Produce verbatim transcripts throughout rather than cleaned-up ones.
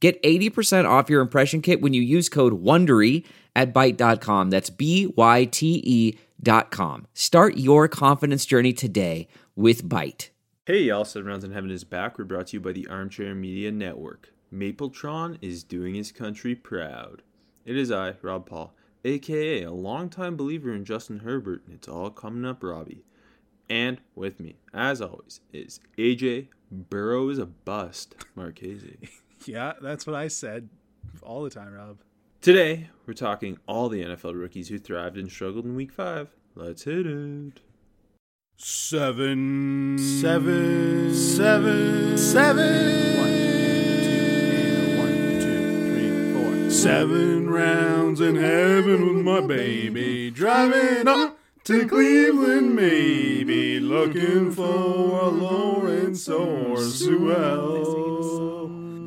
Get eighty percent off your impression kit when you use code WONDERY at Byte dot com. That's B Y T E dot com. Start your confidence journey today with Byte. Hey, y'all. Seven Rounds in Heaven is back. We're brought to you by the Armchair Media Network. MapleTron is doing his country proud. It is I, Rob Paul, a k a a longtime believer in Justin Herbert, and it's all coming up, Robbie. And with me, as always, is A J Burrow is a bust, Marchese. Yeah, that's what I said all the time, Rob. Today, we're talking all the N F L rookies who thrived and struggled in week five. Let's hit it. Seven. Seven. Seven. Seven. One, two, one, two, three, four. Seven rounds in heaven with my baby. Driving up to Cleveland, maybe. Looking for a Lawrence or Sewell.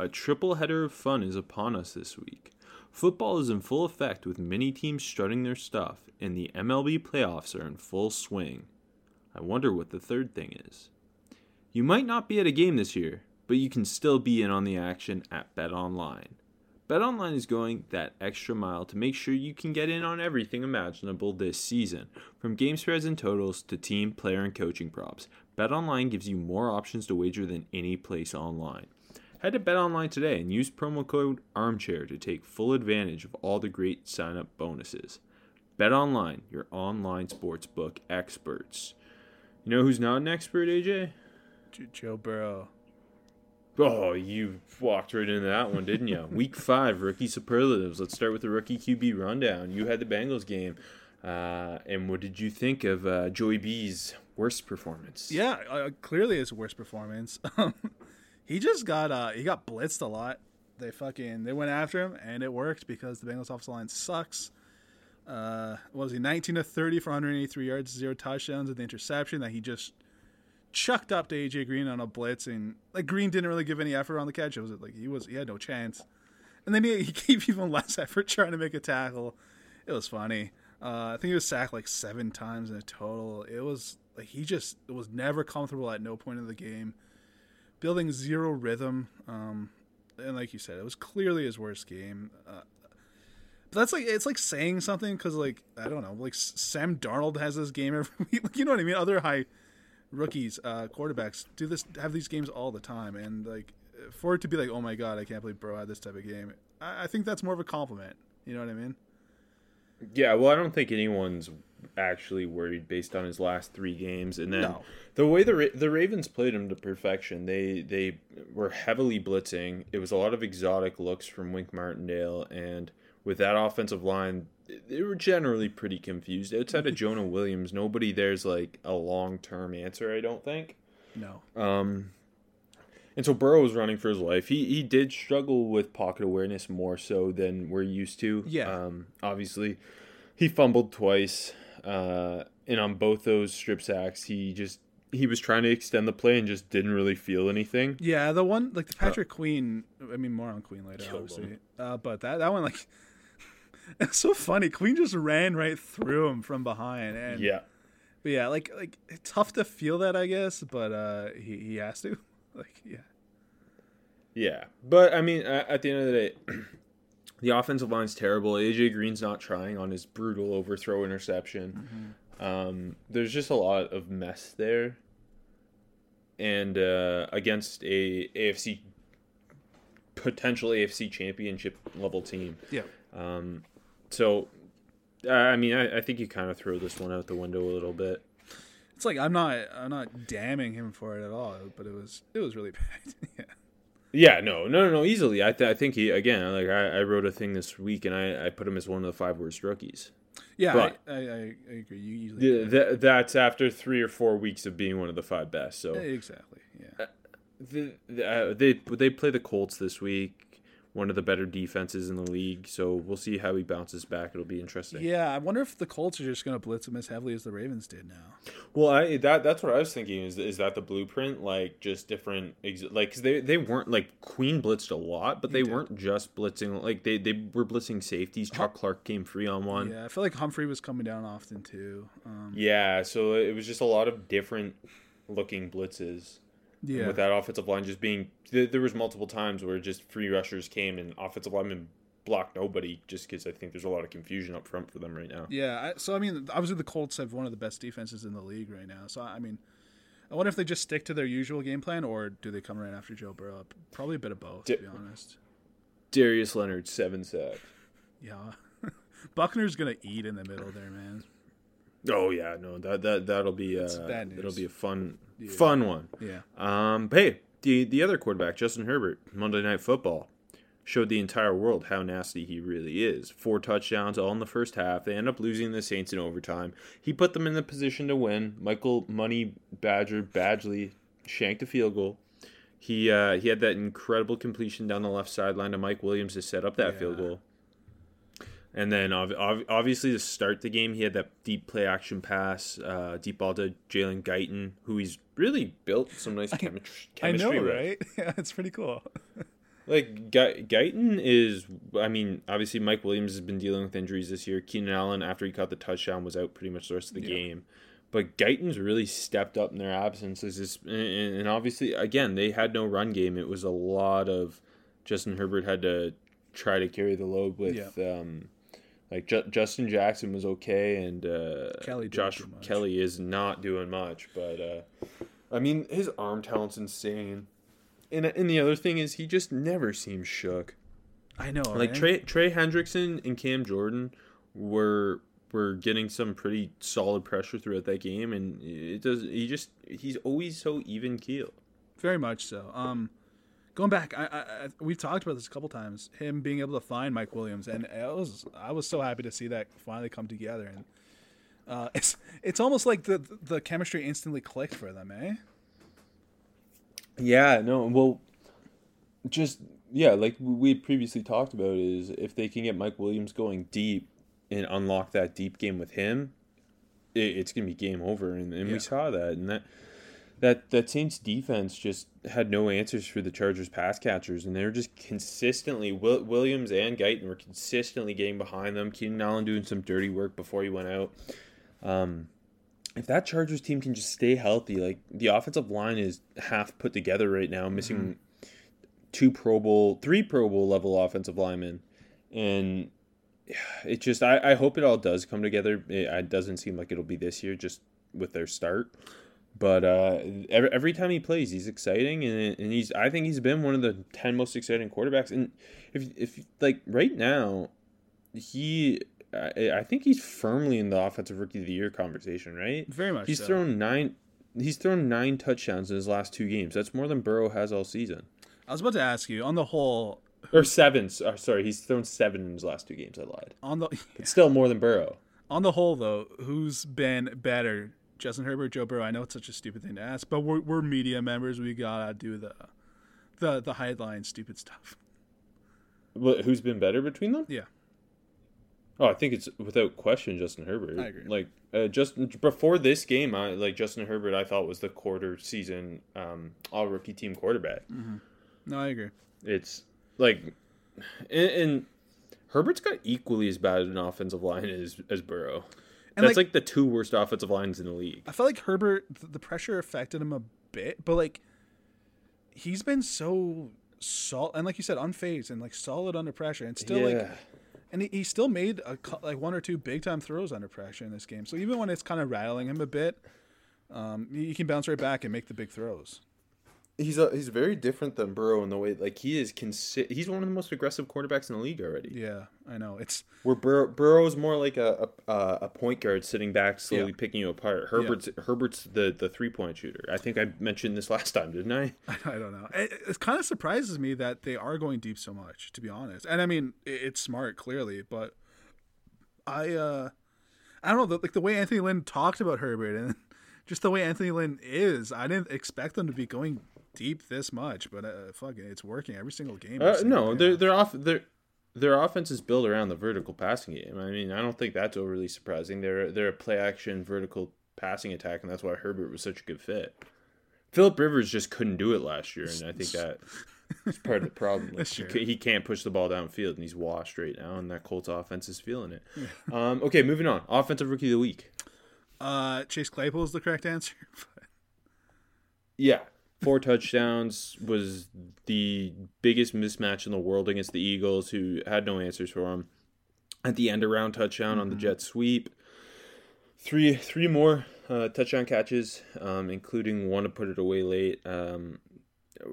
A triple header of fun is upon us this week. Football is in full effect with many teams strutting their stuff, and the M L B playoffs are in full swing. I wonder what the third thing is. You might not be at a game this year, but you can still be in on the action at BetOnline. BetOnline is going that extra mile to make sure you can get in on everything imaginable this season. From game spreads and totals to team, player, and coaching props, BetOnline gives you more options to wager than any place online. Head to BetOnline today and use promo code ARMCHAIR to take full advantage of all the great sign-up bonuses. BetOnline, your online sportsbook experts. You know who's not an expert, A J? Joe Burrow. Oh, you walked right into that one, didn't you? Week five, rookie superlatives. Let's start with the rookie Q B rundown. You had the Bengals game. Uh, and what did you think of uh, Joey B's worst performance? Yeah, uh, clearly his worst performance. He just got uh, he got blitzed a lot. They fucking they went after him and it worked because the Bengals offensive line sucks. Uh, what was he, nineteen of thirty for one hundred eighty-three yards, zero touchdowns, and the interception that he just chucked up to A J Green on a blitz, and like Green didn't really give any effort on the catch. It was like he was he had no chance, and then he, he gave even less effort trying to make a tackle. It was funny. Uh, I think he was sacked like seven times in a total. It was like he just was never comfortable at no point in the game. Building zero rhythm, um, and like you said, it was clearly his worst game. Uh, but that's like it's like saying something because like I don't know, like Sam Darnold has this game every week. Like, you know what I mean? Other high rookies, uh, quarterbacks do this, have these games all the time, and like for it to be like, oh my god, I can't believe Bro had this type of game. I, I think that's more of a compliment. You know what I mean? Yeah. Well, I don't think anyone's actually worried based on his last three games, and then no. the way the Ra- the Ravens played him to perfection. They they were heavily blitzing. It was a lot of exotic looks from Wink Martindale, and with that offensive line, they were generally pretty confused. Outside of Jonah Williams, nobody there's like a long term answer. I don't think. No. Um. And so Burrow was running for his life. He he did struggle with pocket awareness more so than we're used to. Yeah. Um. Obviously, he fumbled twice. Uh, and on both those strip sacks, he just he was trying to extend the play and just didn't really feel anything. Yeah, the one like the Patrick uh, Queen. I mean, more on Queen later, obviously. Uh, but that that one like it's so funny. Queen just ran right through him from behind, and yeah, but yeah, like like it's tough to feel that, I guess. But uh, he he has to, like yeah, yeah. But I mean, at the end of the day. The offensive line's terrible. A J Green's not trying on his brutal overthrow interception. Mm-hmm. Um, there's just a lot of mess there. And uh, against a AFC potential A F C championship level team. Yeah. Um, so, I mean, I, I think you kind of throw this one out the window a little bit. It's like I'm not, I'm not damning him for it at all, but it was, it was really bad. yeah. Yeah, no, no, no, no, easily. I, th- I think he again. Like I, I wrote a thing this week, and I, I put him as one of the five worst rookies. Yeah, but I, I, I agree. You usually th- th- that's after three or four weeks of being one of the five best. So exactly, yeah. Uh, the, the, uh, they they play the Colts this week, one of the better defenses in the league. So we'll see how he bounces back. It'll be interesting. Yeah, I wonder if the Colts are just going to blitz him as heavily as the Ravens did now. Well, I that that's what I was thinking. Is is that the blueprint? Like just different, like because they, they weren't like Queen blitzed a lot, but they weren't just blitzing. Like they, they were blitzing safeties. Chuck oh. Clark came free on one. Yeah, I feel like Humphrey was coming down often too. Um, yeah, so it was just a lot of different looking blitzes. Yeah, and with that offensive line just being, th- there was multiple times where just free rushers came and offensive linemen block nobody just because I think there's a lot of confusion up front for them right now. Yeah, I, so I mean, obviously the Colts have one of the best defenses in the league right now. So I mean, I wonder if they just stick to their usual game plan or do they come right after Joe Burrow? Probably a bit of both, D- to be honest. Darius Leonard seven sack. Yeah, Buckner's gonna eat in the middle there, man. Oh yeah, no that that that'll be uh, bad news. It'll be a fun yeah. fun one. Yeah. Um, but hey, the the other quarterback, Justin Herbert, Monday Night Football. Showed the entire world how nasty he really is. Four touchdowns all in the first half. They end up losing the Saints in overtime. He put them in the position to win. Michael Money Badger Badgley shanked a field goal. He uh, he had that incredible completion down the left sideline to Mike Williams to set up that yeah. field goal. And then ov- ov- obviously to start the game, he had that deep play action pass, uh, deep ball to Jalen Guyton, who he's really built some nice chemi- I, chemistry I know, with. Right? Yeah, it's pretty cool. Like, Guyton is, I mean, obviously Mike Williams has been dealing with injuries this year. Keenan Allen, after he caught the touchdown, was out pretty much the rest of the yeah. game. But Guyton's really stepped up in their absence. Just, and obviously, again, they had no run game. It was a lot of Justin Herbert had to try to carry the load with, yeah. um, like, J- Justin Jackson was okay, and uh, Kelly Josh Kelly is not doing much. But, uh, I mean, his arm talent's insane. And and the other thing is he just never seems shook. I know, like right? Trey Trey Hendrickson and Cam Jordan were were getting some pretty solid pressure throughout that game, and it does. He just he's always so even keeled. Very much so. Um, going back, I, I, I we've talked about this a couple times. Him being able to find Mike Williams, and I was I was so happy to see that finally come together. And uh, it's it's almost like the the chemistry instantly clicked for them, eh? Yeah, no, well, just, yeah, like we previously talked about is if they can get Mike Williams going deep and unlock that deep game with him, it, it's going to be game over, and, and yeah. we saw that, and that, that, that Saints defense just had no answers for the Chargers pass catchers, and they were just consistently, Will, Williams and Guyton were consistently getting behind them, Keenan Allen doing some dirty work before he went out, um... If that Chargers team can just stay healthy, like the offensive line is half put together right now, missing mm-hmm. two Pro Bowl, three Pro Bowl level offensive linemen. And it just, I, I hope it all does come together. It, it doesn't seem like it'll be this year just with their start. But uh, every, every time he plays, he's exciting. And, and he's, I think he's been one of the ten most exciting quarterbacks. And if, if like right now, he, I think he's firmly in the offensive rookie of the year conversation, right? Very much. He's so. thrown nine. He's thrown nine touchdowns in his last two games. That's more than Burrow has all season. I was about to ask you on the whole, or seven. Sorry, he's thrown seven in his last two games. I lied. On the, yeah. It's still more than Burrow. On the whole, though, who's been better, Justin Herbert, Joe Burrow? I know it's such a stupid thing to ask, but we're, we're media members. We gotta do the, the the headline stupid stuff. What, who's been better between them? Yeah. Oh, I think it's without question Justin Herbert. I agree. Like uh, just before this game, I like Justin Herbert. I thought was the quarter season um, all rookie team quarterback. Mm-hmm. No, I agree. It's like, and, and Herbert's got equally as bad an offensive line as as Burrow. And that's like, like the two worst offensive lines in the league. I felt like Herbert, the pressure affected him a bit, but like he's been so solid and like you said, unfazed and like solid under pressure, and still yeah. like. And he still made a, like one or two big-time throws under pressure in this game. So even when it's kind of rattling him a bit, um, you can bounce right back and make the big throws. he's a, he's very different than Burrow in the way, like, he is consi- he's one of the most aggressive quarterbacks in the league already. Yeah, I know. It's where Bur- Burrow's more like a a, a point guard sitting back, slowly yeah. picking you apart. Herbert's yeah. Herbert's the, the three point shooter. I think I mentioned this last time, didn't I? I don't know. It, it kind of surprises me that they are going deep so much, to be honest. And I mean, it, it's smart, clearly, but I uh, I don't know. The, like the way Anthony Lynn talked about Herbert and just the way Anthony Lynn is, I didn't expect them to be going deep this much, but uh, fucking, it's working every single game. Uh, no, they're they're off. They're, their offense is built around the vertical passing game. I mean, I don't think that's overly surprising. They're they're a play action vertical passing attack, and that's why Herbert was such a good fit. Phillip Rivers just couldn't do it last year, and I think that is part of the problem. Like, he, he can't push the ball downfield, and he's washed right now, and that Colts offense is feeling it. um, okay, moving on. Offensive Rookie of the Week. Uh, Chase Claypool is the correct answer. But... yeah. Four touchdowns, was the biggest mismatch in the world against the Eagles, who had no answers for him. At the end around touchdown mm-hmm. on the jet sweep. Three three more uh, touchdown catches, um, including one to put it away late, um,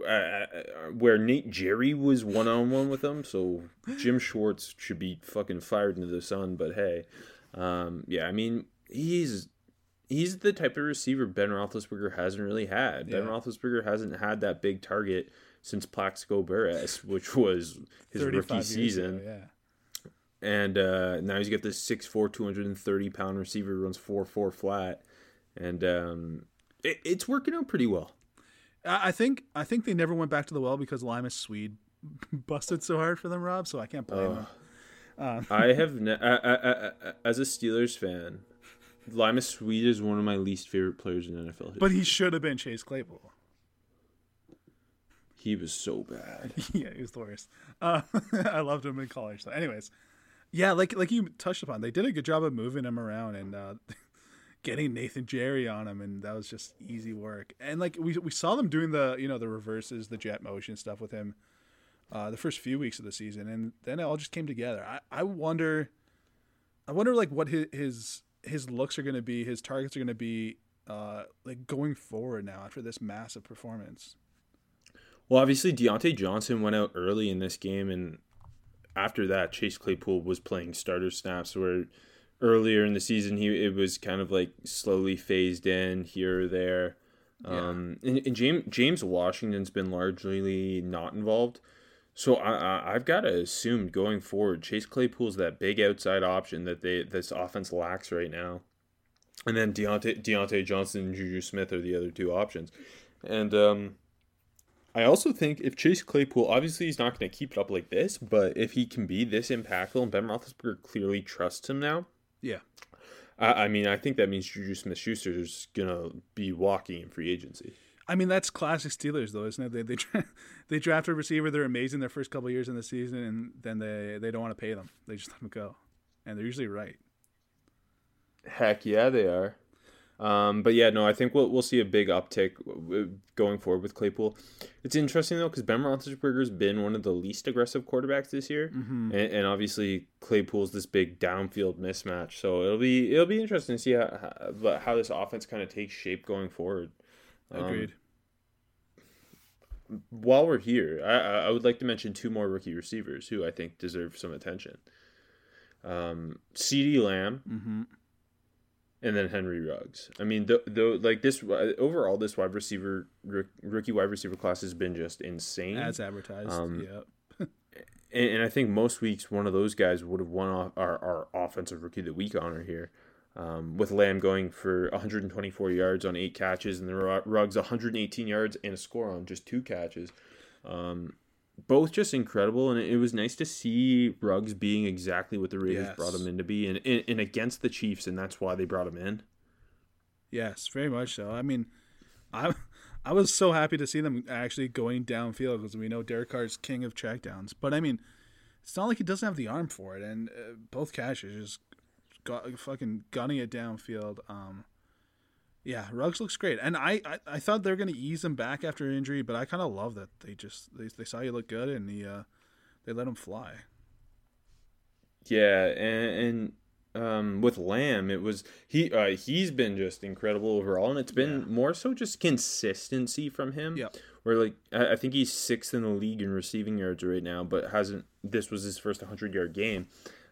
I, I, I, where Nate Jerry was one-on-one with him. So Jim Schwartz should be fucking fired into the sun, but hey. Um, yeah, I mean, he's... he's the type of receiver Ben Roethlisberger hasn't really had. Ben yeah. Roethlisberger hasn't had that big target since Plaxico Burress, which was his rookie season. Ago, yeah. And uh, now he's got this six foot four, two hundred thirty pound receiver who runs four four flat. And um, it, it's working out pretty well. I think I think they never went back to the well because Limas Sweed busted so hard for them, Rob, so I can't blame uh, him. Uh. I have, ne- I, I, I, I, as a Steelers fan... Limas Sweed is one of my least favorite players in N F L history. But he should have been Chase Claypool. He was so bad. Yeah, he was the worst. Uh, I loved him in college. So, anyways, yeah, like like you touched upon, they did a good job of moving him around and uh, getting Nathan Jerry on him, and that was just easy work. And like we we saw them doing the you know the reverses, the jet motion stuff with him, uh, the first few weeks of the season, and then it all just came together. I, I wonder, I wonder like what his. his his looks are going to be, his targets are going to be, uh, like going forward now after this massive performance. Well, obviously Diontae Johnson went out early in this game, and after that, Chase Claypool was playing starter snaps. Where earlier in the season, he it was kind of like slowly phased in here or there. Um, yeah. and, and James James Washington's been largely not involved. So I, I've got to assume going forward, Chase Claypool's that big outside option that they this offense lacks right now, and then Diontae, Diontae Johnson and Juju Smith are the other two options. And um, I also think if Chase Claypool, obviously he's not going to keep it up like this, but if he can be this impactful, and Ben Roethlisberger clearly trusts him now. Yeah. I, I mean, I think that means Juju Smith-Schuster is going to be walking in free agency. I mean, that's classic Steelers, though, isn't it? They they, tra- they draft a receiver, they're amazing their first couple of years in the season, and then they, they don't want to pay them. They just let them go. And they're usually right. Heck yeah, they are. Um, but yeah, no, I think we'll we'll see a big uptick going forward with Claypool. It's interesting, though, because Ben Roethlisberger's been one of the least aggressive quarterbacks this year, mm-hmm. and, and obviously Claypool's this big downfield mismatch. So it'll be it'll be interesting to see how how, how this offense kind of takes shape going forward. Agreed. Um, while we're here, I, I would like to mention two more rookie receivers who I think deserve some attention. Um, CeeDee Lamb, mm-hmm. and then Henry Ruggs. I mean, though, th- like this overall, this wide receiver r- rookie wide receiver class has been just insane, as advertised. Um, yep. and, and I think most weeks one of those guys would have won off our, our offensive rookie of the week honor here. Um, with Lamb going for one hundred twenty-four yards on eight catches, and the Ruggs one hundred eighteen yards and a score on just two catches. Um, both just incredible, and it was nice to see Ruggs being exactly what the Raiders yes. brought him in to be, and, and, and against the Chiefs, and that's why they brought him in. Yes, very much so. I mean, I I was so happy to see them actually going downfield, because we know Derek Carr is king of checkdowns. But, I mean, it's not like he doesn't have the arm for it, and uh, both catches just... Got, fucking gunning it downfield. Um, yeah, Ruggs looks great, and I, I, I thought they were gonna ease him back after injury, but I kind of love that they just they, they saw you look good and the uh, they let him fly. Yeah, and, and um, with Lamb, it was he uh, he's been just incredible overall, and it's been yeah. more so just consistency from him. Yep. where like I, I think he's sixth in the league in receiving yards right now, but hasn't. This was his first hundred-yard game,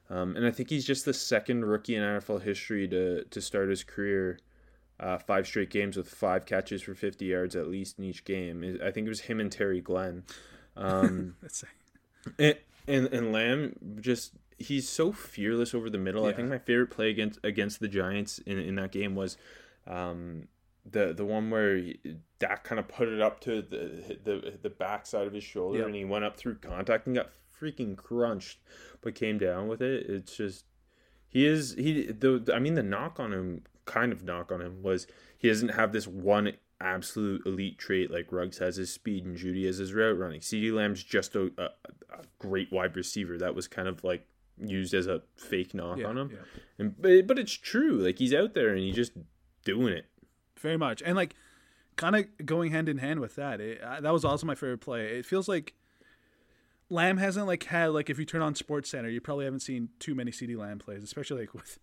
um, and I think he's just the second rookie in N F L history to to start his career uh, five straight games with five catches for fifty yards at least in each game. I think it was him and Terry Glenn. Um, That's it. And, and and Lamb just. He's so fearless over the middle. Yeah. I think my favorite play against against the Giants in, in that game was um, the the one where Dak kind of put it up to the the, the backside of his shoulder, yep. and he went up through contact and got freaking crunched, but came down with it. It's just he is he the I mean the knock on him kind of knock on him was he doesn't have this one absolute elite trait like Ruggs has his speed and Judy has his route running. CeeDee Lamb's just a, a, a great wide receiver. That was kind of like. Used as a fake knock yeah, on him, yeah. and but, but it's true. Like he's out there and he's just doing it very much, and like kind of going hand in hand with that. It, I, that was also my favorite play. It feels like Lamb hasn't like had like if you turn on Sports Center, you probably haven't seen too many CeeDee Lamb plays, especially like with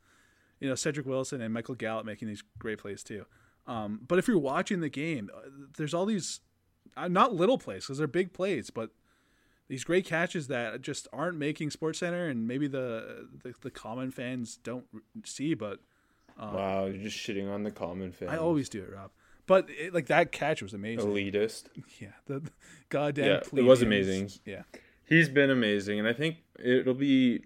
you know Cedric Wilson and Michael Gallup making these great plays too. Um, but if you're watching the game, there's all these uh, not little plays because they're big plays, but. These great catches that just aren't making SportsCenter and maybe the, the the common fans don't see, but um, wow, you're just shitting on the common fans. I always do it, Rob. But it, like that catch was amazing. Elitist. Yeah, the, the goddamn. Yeah, plebeians. It was amazing. Yeah, he's been amazing, and I think it'll be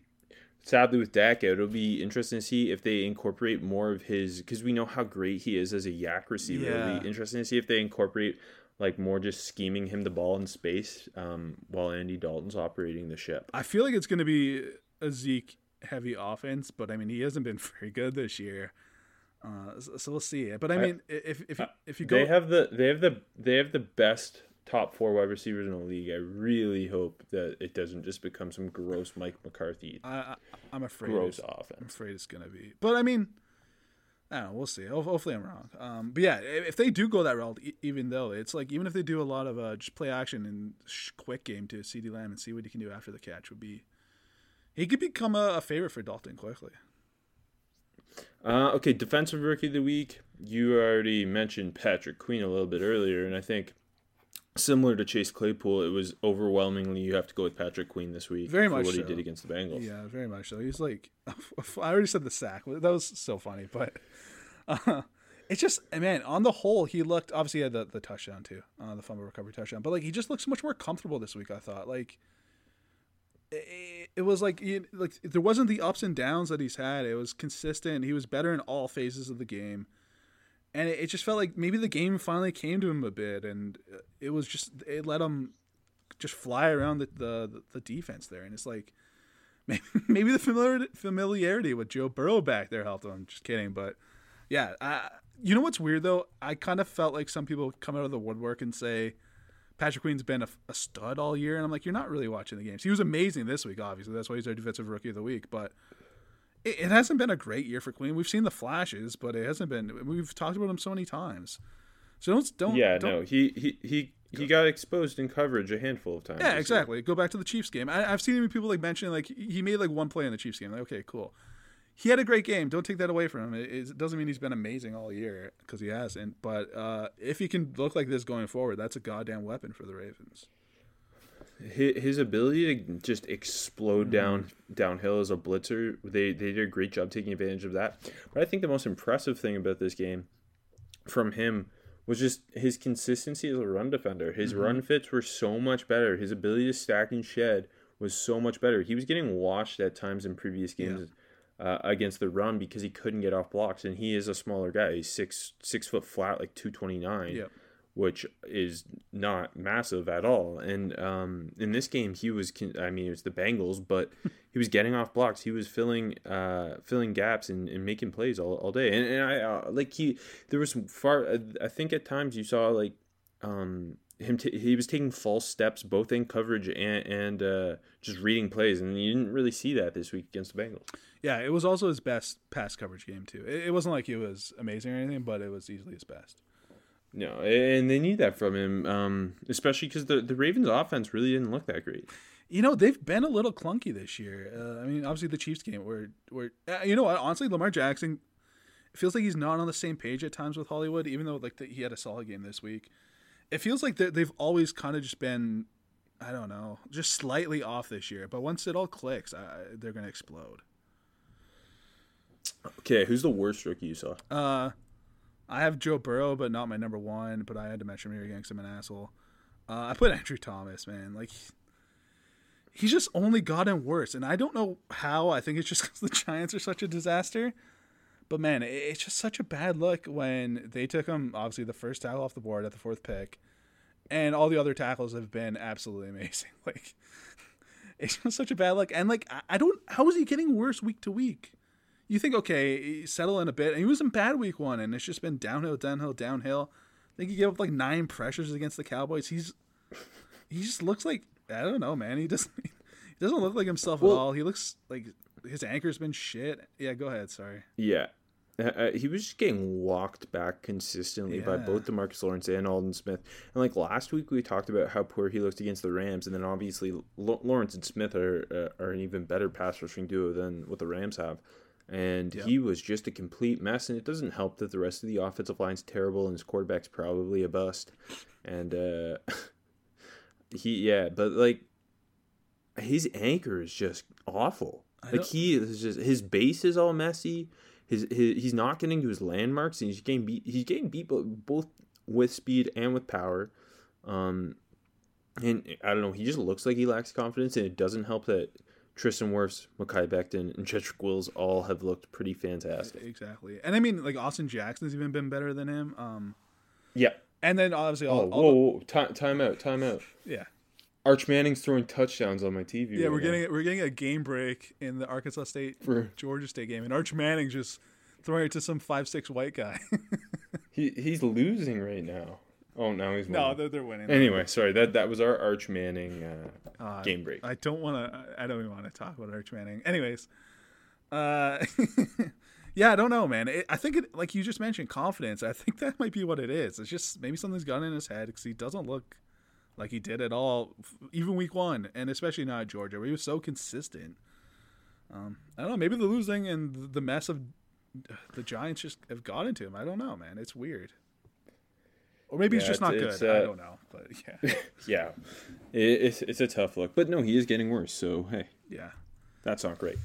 sadly with Dak, it'll be interesting to see if they incorporate more of his because we know how great he is as a yak receiver. Yeah. It'll be interesting to see if they incorporate. Like more just scheming him the ball in space um, while Andy Dalton's operating the ship. I feel like it's going to be a Zeke-heavy offense, but I mean he hasn't been very good this year, uh, so, so we'll see. But I mean, I, if if if you go, they have the they have the they have the best top four wide receivers in the league. I really hope that it doesn't just become some gross Mike McCarthy. I, I, I'm afraid gross offense. I'm afraid it's going to be. But I mean. I don't know, we'll see. Hopefully I'm wrong. Um, but yeah, if they do go that route, even though it's like, even if they do a lot of uh, just play action and sh- quick game to CeeDee Lamb and see what he can do after the catch would be, he could become a, a favorite for Dalton quickly. Uh, okay, defensive rookie of the week. You already mentioned Patrick Queen a little bit earlier, and I think similar to Chase Claypool, it was overwhelmingly you have to go with Patrick Queen this week very much for what so. He did against the Bengals. Yeah, very much so. He's like, I already said the sack. That was so funny, but... Uh, it's just, man, on the whole, he looked, obviously he had the, the touchdown too, uh, the fumble recovery touchdown, but like, he just looked so much more comfortable this week. I thought like, it, it was like, he, like there wasn't the ups and downs that he's had. It was consistent. He was better in all phases of the game. And it, it just felt like maybe the game finally came to him a bit. And it was just, it let him just fly around the, the, the defense there. And it's like, maybe, maybe the familiar, familiarity with Joe Burrow back there helped him. I'm just kidding. But yeah, I, you know what's weird, though? I kind of felt like some people come out of the woodwork and say, Patrick Queen's been a, a stud all year, and I'm like, you're not really watching the games. He was amazing this week, obviously. That's why he's our defensive rookie of the week, but it, it hasn't been a great year for Queen. We've seen the flashes, but it hasn't been – we've talked about him so many times. So don't – don't. Yeah, don't, no, he he he, he got exposed in coverage a handful of times. Yeah, exactly. Go back to the Chiefs game. I, I've seen people like mentioning, like, he made, like, one play in the Chiefs game. Like, okay, cool. He had a great game. Don't take that away from him. It doesn't mean he's been amazing all year because he hasn't. But uh, if he can look like this going forward, that's a goddamn weapon for the Ravens. His ability to just explode down downhill as a blitzer, they, they did a great job taking advantage of that. But I think the most impressive thing about this game from him was just his consistency as a run defender. His mm-hmm. run fits were so much better. His ability to stack and shed was so much better. He was getting washed at times in previous games. Yeah. Uh, against the run because he couldn't get off blocks, and he is a smaller guy. He's six six foot flat, like two twenty nine, yep. which is not massive at all. And um, in this game, he was. I mean, it was the Bengals, but he was getting off blocks. He was filling uh, filling gaps and, and making plays all, all day. And, and I uh, like he. There was far. I think at times you saw like um, him. T- he was taking false steps both in coverage and and uh, just reading plays, and you didn't really see that this week against the Bengals. Yeah, it was also his best pass coverage game, too. It wasn't like it was amazing or anything, but it was easily his best. No, and they need that from him, um, especially because the, the Ravens' offense really didn't look that great. You know, they've been a little clunky this year. Uh, I mean, obviously the Chiefs game where, where uh, you know what, honestly, Lamar Jackson, it feels like he's not on the same page at times with Hollywood, even though like the, he had a solid game this week. it feels like they've always kind of just been, I don't know, just slightly off this year. But once it all clicks, I, they're going to explode. Okay, who's the worst rookie you saw? Uh, I have Joe Burrow, but not my number one. But I had to mention him here again because I'm an asshole. Uh, I put Andrew Thomas, man. Like, he's just only gotten worse. And I don't know how. I think it's just because the Giants are such a disaster. But, man, it's just such a bad look when they took him, obviously, the first tackle off the board at the fourth pick. And all the other tackles have been absolutely amazing. Like, it's just such a bad look. And, like, I don't – how is he getting worse week to week? You think, okay, settle in a bit. And he was in bad week one, and it's just been downhill, downhill, downhill. I think he gave up, like, nine pressures against the Cowboys. He's – he just looks like – I don't know, man. He doesn't – he doesn't look like himself well, at all. He looks like – his anchor's been shit. Yeah, go ahead. Sorry. Yeah. Uh, he was just getting walked back consistently yeah. by both DeMarcus Lawrence and Alden Smith. And, like, last week we talked about how poor he looked against the Rams, and then obviously Lawrence and Smith are uh, are an even better pass rushing duo than what the Rams have. And yep. he was just a complete mess, and it doesn't help that the rest of the offensive line's terrible and his quarterback's probably a bust. And uh, he, yeah, but, like, his anchor is just awful. Like, he is just, his base is all messy. His, his he's not getting to his landmarks, and he's getting beat. He's getting beat both with speed and with power. Um, and I don't know. He just looks like he lacks confidence, and it doesn't help that Tristan Wirfs, Mekhi Becton, and Jedrick Wills all have looked pretty fantastic. Exactly, and I mean, like, Austin Jackson's even been better than him. Um, yeah, and then obviously, all, oh, all whoa, the... whoa. Time, time out, time out. Yeah. Arch Manning's throwing touchdowns on my T V. Yeah, right we're now. getting we're getting a game break in the Arkansas State For, Georgia State game, and Arch Manning's just throwing it to some five six white guy. he he's losing right now. Oh, now he's winning. No, they're they're winning. Anyway, though. sorry that that was our Arch Manning uh, uh, game break. I don't want to. I don't even want to talk about Arch Manning. Anyways, uh, yeah, I don't know, man. It, I think it, like you just mentioned, confidence. I think that might be what it is. It's just maybe something's gone in his head because he doesn't look like he did at all, even week one, and especially not at Georgia, where he was so consistent. Um, I don't know. Maybe the losing and the mess of the Giants just have gotten to him. I don't know, man. It's weird. Or maybe yeah, he's just not good. Uh, I don't know. But yeah, yeah, it, it's it's a tough look. But no, he is getting worse. So hey, yeah, that's not great.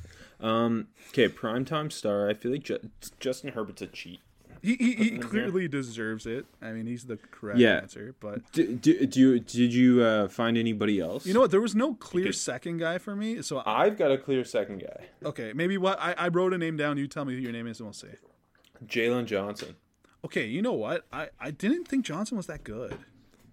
Um, okay, primetime star. I feel like Ju- Justin Herbert's a cheat. He he, he clearly hand. deserves it. I mean, he's the correct yeah. answer. But do, do, do you did you uh, find anybody else? You know what? There was no clear okay. second guy for me. So I, I've got a clear second guy. Okay, maybe what I, I wrote a name down. You tell me who your name is, and we'll see. Jaylon Johnson. Okay, you know what? I, I didn't think Johnson was that good.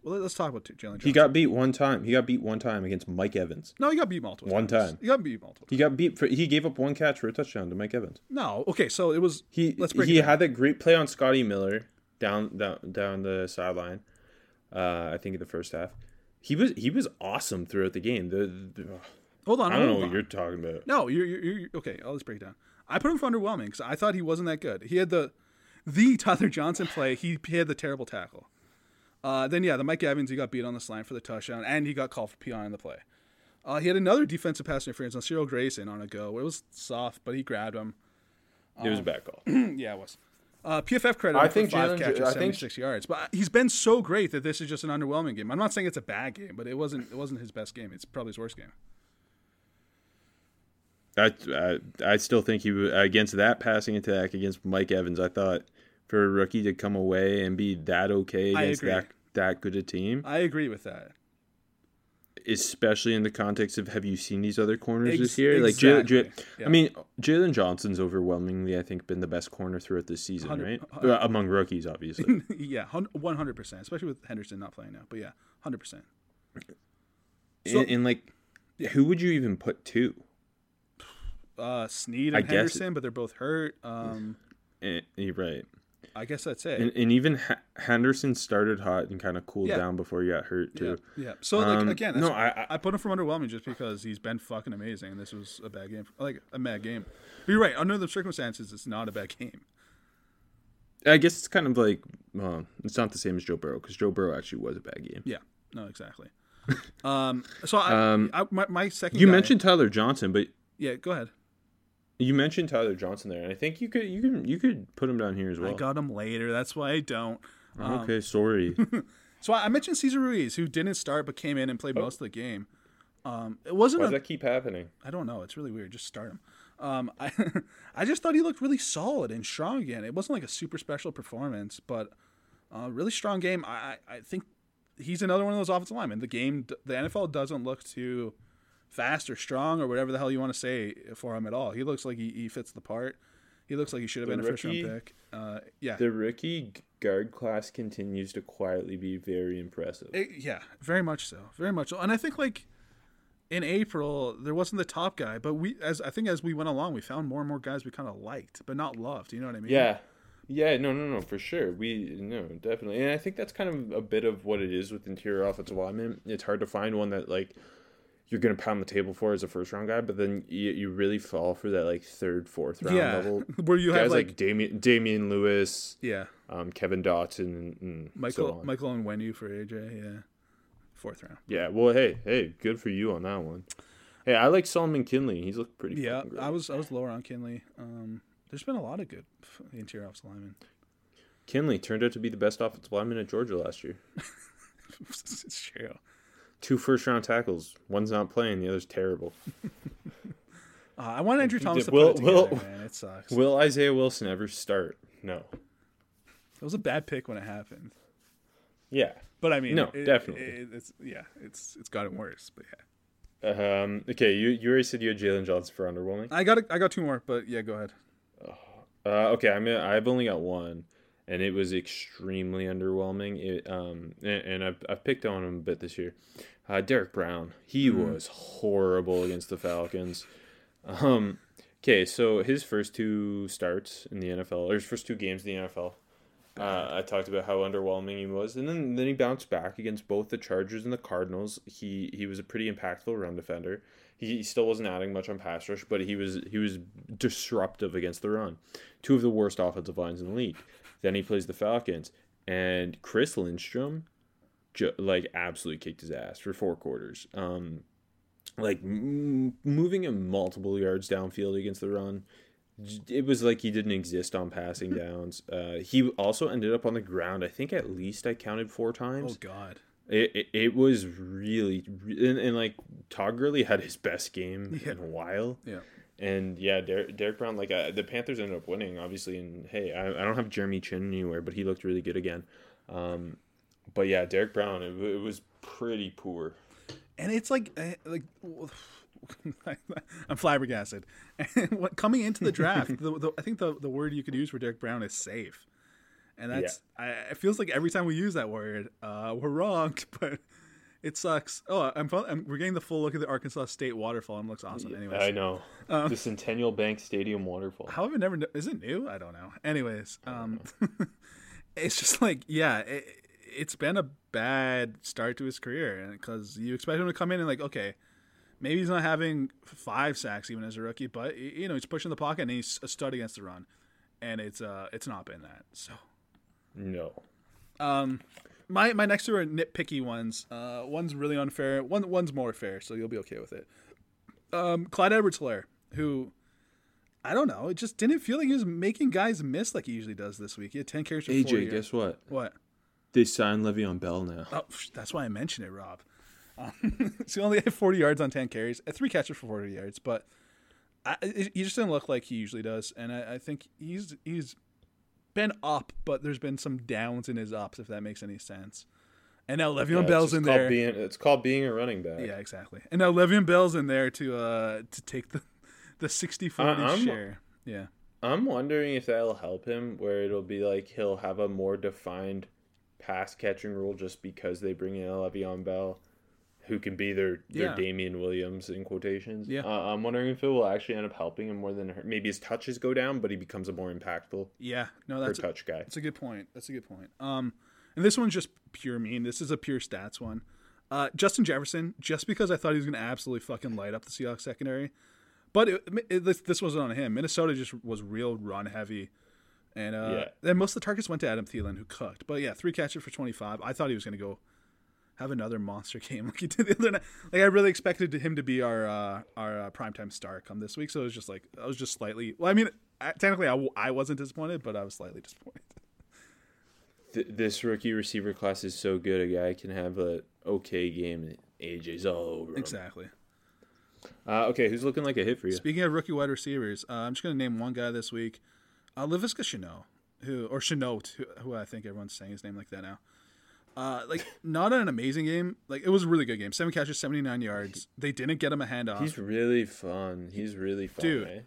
Well, let's talk about Jaylon Johnson. He got beat one time. He got beat one time against Mike Evans. No, he got beat multiple one times. One time. He got beat multiple times. He got beat for, he gave up one catch for a touchdown to Mike Evans. No. Okay, so it was he let's break He it had that great play on Scotty Miller down down down the sideline. Uh, I think in the first half. He was he was awesome throughout the game. The, the, oh. Hold on. I don't know what on. you're talking about. No, you're you're, you're okay, I'll just break it down. I put him for underwhelming cuz I thought he wasn't that good. He had the the Tyler Johnson play. He, he had the terrible tackle. Uh, then, yeah, the Mike Evans, he got beat on the slant for the touchdown, and he got called for P I on the play. Uh, he had another defensive pass interference on Cyril Grayson on a go. It was soft, but he grabbed him. Um, it was a bad call. yeah, it was. Uh, P F F credit I think for five Jalen, catches, I seventy-six think... yards. But he's been so great that this is just an underwhelming game. I'm not saying it's a bad game, but it wasn't It wasn't his best game. It's probably his worst game. I I, I still think he was, against that passing attack against Mike Evans, I thought for a rookie to come away and be that okay against that that good a team. I agree with that. Especially in the context of have you seen these other corners Ex- this year? Exactly. Like, J- J- yeah. I mean, Jaylon Johnson's overwhelmingly, I think, been the best corner throughout this season, right? Uh, among rookies, obviously. yeah, one hundred percent, especially with Henderson not playing now. But yeah, one hundred percent. So, and, and, like, yeah. who would you even put two? Uh, Sneed and I Henderson, it, but they're both hurt. Um, and, you're right. I guess that's it. And, and even H- Henderson started hot and kind of cooled yeah. down before he got hurt too. Yeah. yeah. So like um, again, that's, no, I, I, I put him from underwhelming just because he's been fucking amazing. And this was a bad game, like a mad game. But you're right. Under the circumstances, it's not a bad game. I guess it's kind of like uh, it's not the same as Joe Burrow because Joe Burrow actually was a bad game. Yeah. No, exactly. um. So I, um, I my, my second. You guy, mentioned Tyler Johnson, but yeah, go ahead. You mentioned Tyler Johnson there, and I think you could you can you could put him down here as well. I got him later, that's why I don't. Um, okay, sorry. So I mentioned Cesar Ruiz, who didn't start but came in and played oh. most of the game. Um, it wasn't. Why does a, that keep happening? I don't know. It's really weird. Just start him. Um, I I just thought he looked really solid and strong again. It wasn't like a super special performance, but uh, really strong game. I I think he's another one of those offensive linemen. The game, the N F L doesn't look too fast or strong or whatever the hell you want to say for him at all. He looks like he, he fits the part. He looks like he should have the been rookie, a first round pick. Uh, yeah, the rookie guard class continues to quietly be very impressive. It, yeah, very much so, very much so. And I think like. In April, there wasn't the top guy, but we, as I think, as we went along, we found more and more guys we kind of liked, but not loved. You know what I mean? Yeah, yeah, no, no, no, for sure. We no, definitely, and I think that's kind of a bit of what it is with interior offensive linemen. It's hard to find one that like you're gonna pound the table for as a first round guy, but then you, you really fall for that like third, fourth round yeah. level. Where you guys have like, like Damien, Damien Lewis, yeah, um, Kevin Dotson, and, and Michael, so Michael and Wenu for A J, yeah. Fourth round. Yeah, well, hey, hey, good for you on that one. Hey, I like Solomon Kindley. He's looked pretty yeah, fucking great. I was I was lower on Kindley. Um, there's been a lot of good interior offensive linemen. Kindley turned out to be the best offensive lineman at Georgia last year. It's true. Two first-round tackles. One's not playing. The other's terrible. uh, I want Andrew Thomas to will, put it together, will, man. It sucks. Will Isaiah Wilson ever start? No. It was a bad pick when it happened. Yeah. But I mean, no, it, definitely. It, it, it's, yeah, it's it's gotten worse, but yeah. Um, okay, you, you already said you had Jaylon Johnson for underwhelming. I got a, I got two more, but yeah, go ahead. Uh, okay, I mean, I've only got one, and it was extremely underwhelming. It um, and, and I've I've picked on him a bit this year. Uh, Derrick Brown, he mm-hmm. was horrible against the Falcons. Um, okay, so his first two starts in the N F L, or his first two games in the N F L. Uh, I talked about how underwhelming he was, and then then he bounced back against both the Chargers and the Cardinals. He he was a pretty impactful run defender. He, he still wasn't adding much on pass rush, but he was he was disruptive against the run. Two of the worst offensive lines in the league. Then he plays the Falcons, and Chris Lindstrom, ju- like absolutely kicked his ass for four quarters. Um, like m- moving him multiple yards downfield against the run. It was like he didn't exist on passing downs. Uh, he also ended up on the ground. I think at least I counted four times. Oh, God. It it, it was really... And, and like, Todd Gurley had his best game yeah. in a while. Yeah. And, yeah, Der- Derrick Brown, like, uh, the Panthers ended up winning, obviously. And, hey, I, I don't have Jeremy Chin anywhere, but he looked really good again. Um, but, yeah, Derrick Brown, it, it was pretty poor. And it's like... like. I'm flabbergasted. And what coming into the draft, the, the, I think the, the word you could use for Derrick Brown is safe, and that's yeah. I, it feels like every time we use that word, uh, we're wrong, but it sucks. Oh, I'm, I'm we're getting the full look at the Arkansas State waterfall and it looks awesome. Anyways, I know um, the Centennial Bank Stadium waterfall. How have I never? Is it new? I don't know. Anyways, um, know. It's just like yeah, it, it's been a bad start to his career because you expect him to come in and like okay. Maybe he's not having five sacks even as a rookie, but you know he's pushing the pocket and he's a stud against the run, and it's uh it's not been that. So no. Um, my my next two are nitpicky ones. Uh, one's really unfair. One one's more fair, so you'll be okay with it. Um, Clyde Edwards-Helaire, who I don't know, it just didn't feel like he was making guys miss like he usually does this week. He had ten carries for four yards. A J, guess what? What? They signed Le'Veon Bell now. Oh, that's why I mentioned it, Rob. Um, so he only had forty yards on ten carries, three catches for forty yards, but I, it, he just didn't look like he usually does. And I, I think he's he's been up, but there's been some downs in his ups, if that makes any sense. And now Le'Veon yeah, Bell's in there. Being, it's called being a running back. Yeah, exactly. And now Le'Veon Bell's in there to uh to take the the sixty forty uh, share. Yeah, I'm wondering if that'll help him, where it'll be like he'll have a more defined pass catching rule just because they bring in Le'Veon Bell. Who can be their, their yeah. Damien Williams in quotations. Yeah. Uh, I'm wondering if it will actually end up helping him more than her. Maybe his touches go down, but he becomes a more impactful yeah. no, that's a, touch guy. That's a good point. That's a good point. Um, and this one's just pure mean. This is a pure stats one. Uh, Justin Jefferson, just because I thought he was going to absolutely fucking light up the Seahawks secondary. But it, it, this, this wasn't on him. Minnesota just was real run heavy. And uh, yeah. then most of the targets went to Adam Thielen, who cooked. But yeah, three catches for twenty-five. I thought he was going to go. Have another monster game like he did the other night. Like I really expected him to be our uh, our uh, primetime star come this week. So it was just like I was just slightly. Well, I mean, I, technically I, w- I wasn't disappointed, but I was slightly disappointed. th- this rookie receiver class is so good, a guy can have a okay game. A J's all over him. Exactly. Uh, okay, who's looking like a hit for you? Speaking of rookie wide receivers, uh, I'm just going to name one guy this week, uh, Laviska Shenault, who or Shenault, who, who I think everyone's saying his name like that now. Uh, like not an amazing game. Like it was a really good game. Seven catches, seventy-nine yards. They didn't get him a handoff. He's really fun. He's really fun, dude. Eh?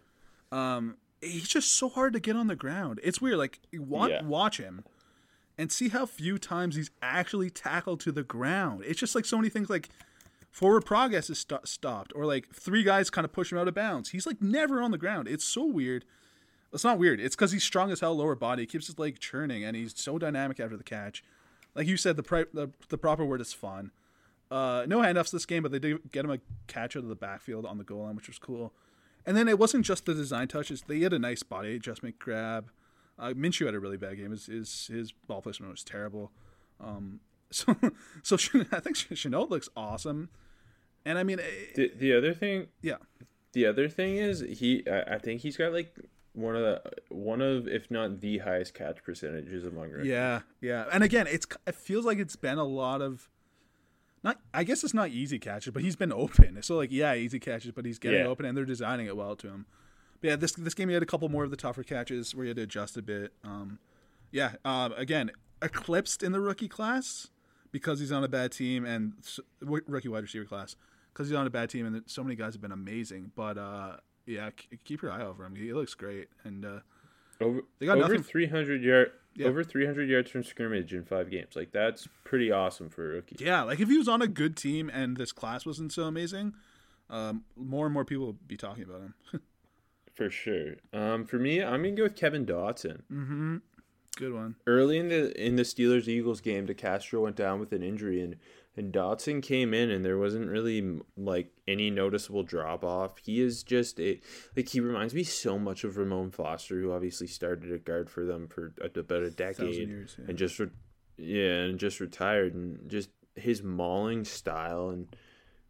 Um, he's just so hard to get on the ground. It's weird. Like watch, yeah. watch him, and see how few times he's actually tackled to the ground. It's just like so many things. Like forward progress is st- stopped, or like three guys kind of push him out of bounds. He's like never on the ground. It's so weird. It's not weird. It's because he's strong as hell, lower body. He keeps his leg churning, and he's so dynamic after the catch. Like you said, the, pri- the the proper word is fun. Uh, no handoffs this game, but they did get him a catch out of the backfield on the goal line, which was cool. And then it wasn't just the design touches. They had a nice body adjustment grab. Uh, Minshew had a really bad game. His his, his ball placement was terrible. Um, so so I think Shenault looks awesome. And I mean... It, the, the other thing... Yeah. The other thing is, he. I, I think he's got like... One of the, one of if not the highest catch percentages among rookies. Yeah, yeah, and again, it's it feels like it's been a lot of, not I guess it's not easy catches, but he's been open. So like yeah, easy catches, but he's getting yeah. open, and they're designing it well to him. But yeah, this this game he had a couple more of the tougher catches where he had to adjust a bit. Um, yeah, uh, again eclipsed in the rookie class because he's on a bad team, and rookie wide receiver class because he's on a bad team, and so many guys have been amazing, but. Uh, Yeah, keep your eye over him. He looks great, and uh, over they got over three hundred yard yeah. over three hundred yards from scrimmage in five games. Like that's pretty awesome for a rookie. Yeah, like if he was on a good team and this class wasn't so amazing, um, more and more people would be talking about him. For sure. Um, for me, I'm gonna go with Kevin Dotson. Mm-hmm. Good one. Early in the in the Steelers Eagles game, DeCastro went down with an injury, and. And Dotson came in, and there wasn't really, like, any noticeable drop-off. He is just a... Like, he reminds me so much of Ramon Foster, who obviously started at guard for them for about a decade. Years, yeah. And just... Re- yeah, and just retired. And just his mauling style and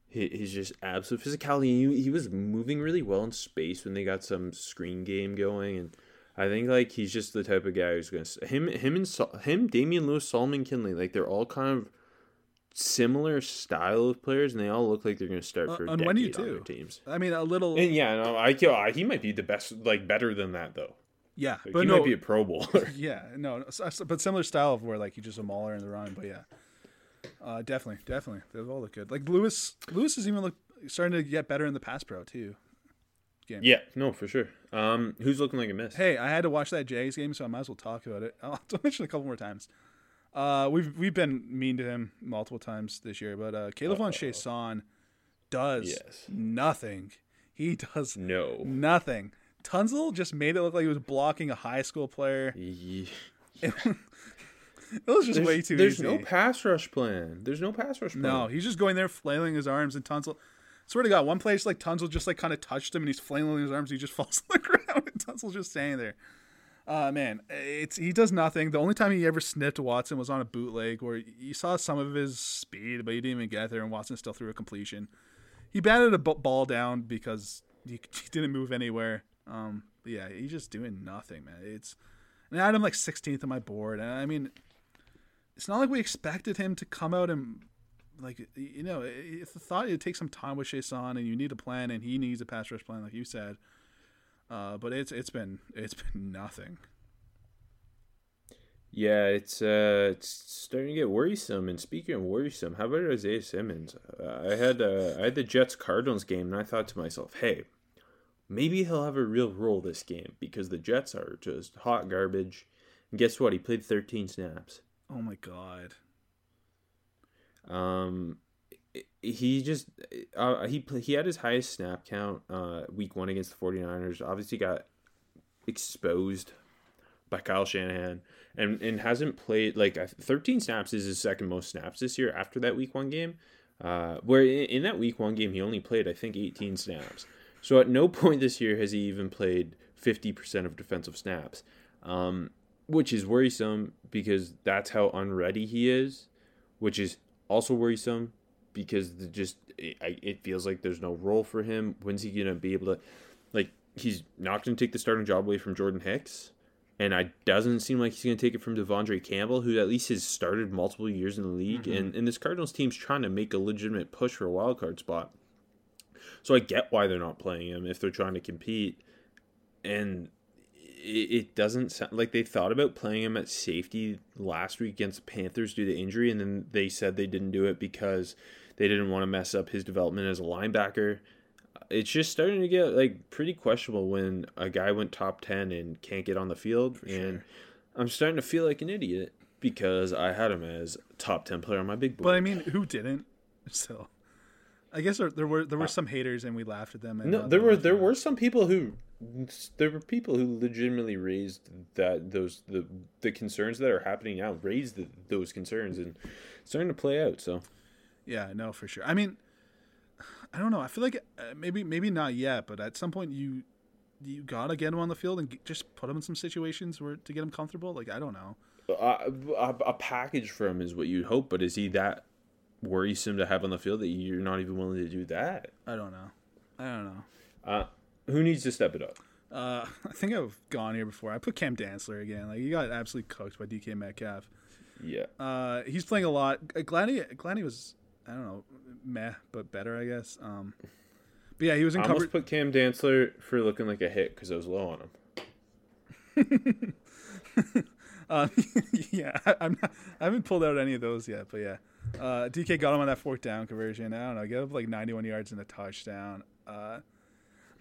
his just absolute physicality. He, he was moving really well in space when they got some screen game going. And I think, like, he's just the type of guy who's going to... Him, him, and Sol- him, Damien Lewis, Solomon Kindley, like, they're all kind of... similar style of players, and they all look like they're going to start for uh, a decade when you do. on their teams. I mean, a little... And yeah, no, I, he might be the best, like, better than that, though. Yeah. Like, but he no, might be a Pro Bowler. Yeah, no, but similar style of where, like, you just a mauler in the run, but yeah. Uh, definitely, definitely. They all look good. Like, Lewis Lewis has even look, starting to get better in the pass pro, too. Game. Yeah, no, for sure. Um, who's looking like a miss? Hey, I had to watch that Jags game, so I might as well talk about it. I'll mention it a couple more times. Uh, we've we've been mean to him multiple times this year, but uh, Kayvon Chaisson does yes. nothing. He does no nothing. Tunzel just made it look like he was blocking a high school player. Yeah. It, it was just there's, way too there's easy. There's no pass rush plan. There's no pass rush plan. No, he's just going there flailing his arms, and Tunzel. Swear to God, one place like Tunzel just like kind of touched him, and he's flailing his arms. And he just falls on the ground, and Tunzel's just standing there. Uh, man, it's he does nothing. The only time he ever sniffed Watson was on a bootleg where you saw some of his speed, but he didn't even get there, and Watson still threw a completion. He batted a b- ball down because he, he didn't move anywhere. Um, yeah, he's just doing nothing, man. It's and I had him like sixteenth on my board, and I mean, it's not like we expected him to come out and like you know, it's the thought it takes some time with Chaisson, and you need a plan, and he needs a pass rush plan, like you said. Uh, but it's it's been it's been nothing. Yeah, it's uh it's starting to get worrisome. And speaking of worrisome, how about Isaiah Simmons? Uh, I had uh, I had the Jets Cardinals game, and I thought to myself, hey, maybe he'll have a real role this game because the Jets are just hot garbage. And guess what? He played thirteen snaps. Oh my God. Um. He just uh, he he had his highest snap count uh, week one against the forty-niners. Obviously got exposed by Kyle Shanahan and, and hasn't played like thirteen snaps is his second most snaps this year after that week one game. Uh, where in, in that week one game he only played I think eighteen snaps. So at no point this year has he even played fifty percent of defensive snaps, um, which is worrisome because that's how unready he is, which is also worrisome. Because the just it, it feels like there's no role for him. When's he gonna be able to? Like he's not gonna take the starting job away from Jordan Hicks, And it doesn't seem like he's going to take it from Devondre Campbell, who at least has started multiple years in the league. Mm-hmm. And, and this Cardinals team's trying to make a legitimate push for a wild card spot. So I get why they're not playing him if they're trying to compete. And it, it doesn't sound like they thought about playing him at safety last week against the Panthers due to injury. And then they said they didn't do it because they didn't want to mess up his development as a linebacker. It's just starting to get like pretty questionable when a guy went top ten and can't get on the field. For and sure. I'm starting to feel like an idiot because I had him as top ten player on my big board. But I mean, who didn't? So I guess there, there were there were some haters and we laughed at them. And no, there were there were some people who there were people who legitimately raised that those the the concerns that are happening now raised the, those concerns and it's starting to play out. So yeah, no, for sure. I mean. I don't know. I feel like maybe maybe not yet, but at some point you you gotta get him on the field and get, just put him in some situations where to get him comfortable. Like I don't know. Uh, a package for him is what you'd hope, but is he that worrisome to have on the field that you're not even willing to do that? I don't know. I don't know. Uh, who needs to step it up? Uh, I think I've gone here before. I put Cam Dantzler again. Like he got absolutely cooked by D K Metcalf. Yeah. Uh, he's playing a lot. Glad he glad he was. I don't know, meh, but better, I guess. Um, but yeah, he was in cover. I almost put Cam Dantzler for looking like a hit because I was low on him. uh, yeah, I, I'm not, I haven't pulled out any of those yet, but yeah. Uh, D K got him on that fourth down conversion. I don't know, gave up like ninety-one yards and a touchdown. Uh,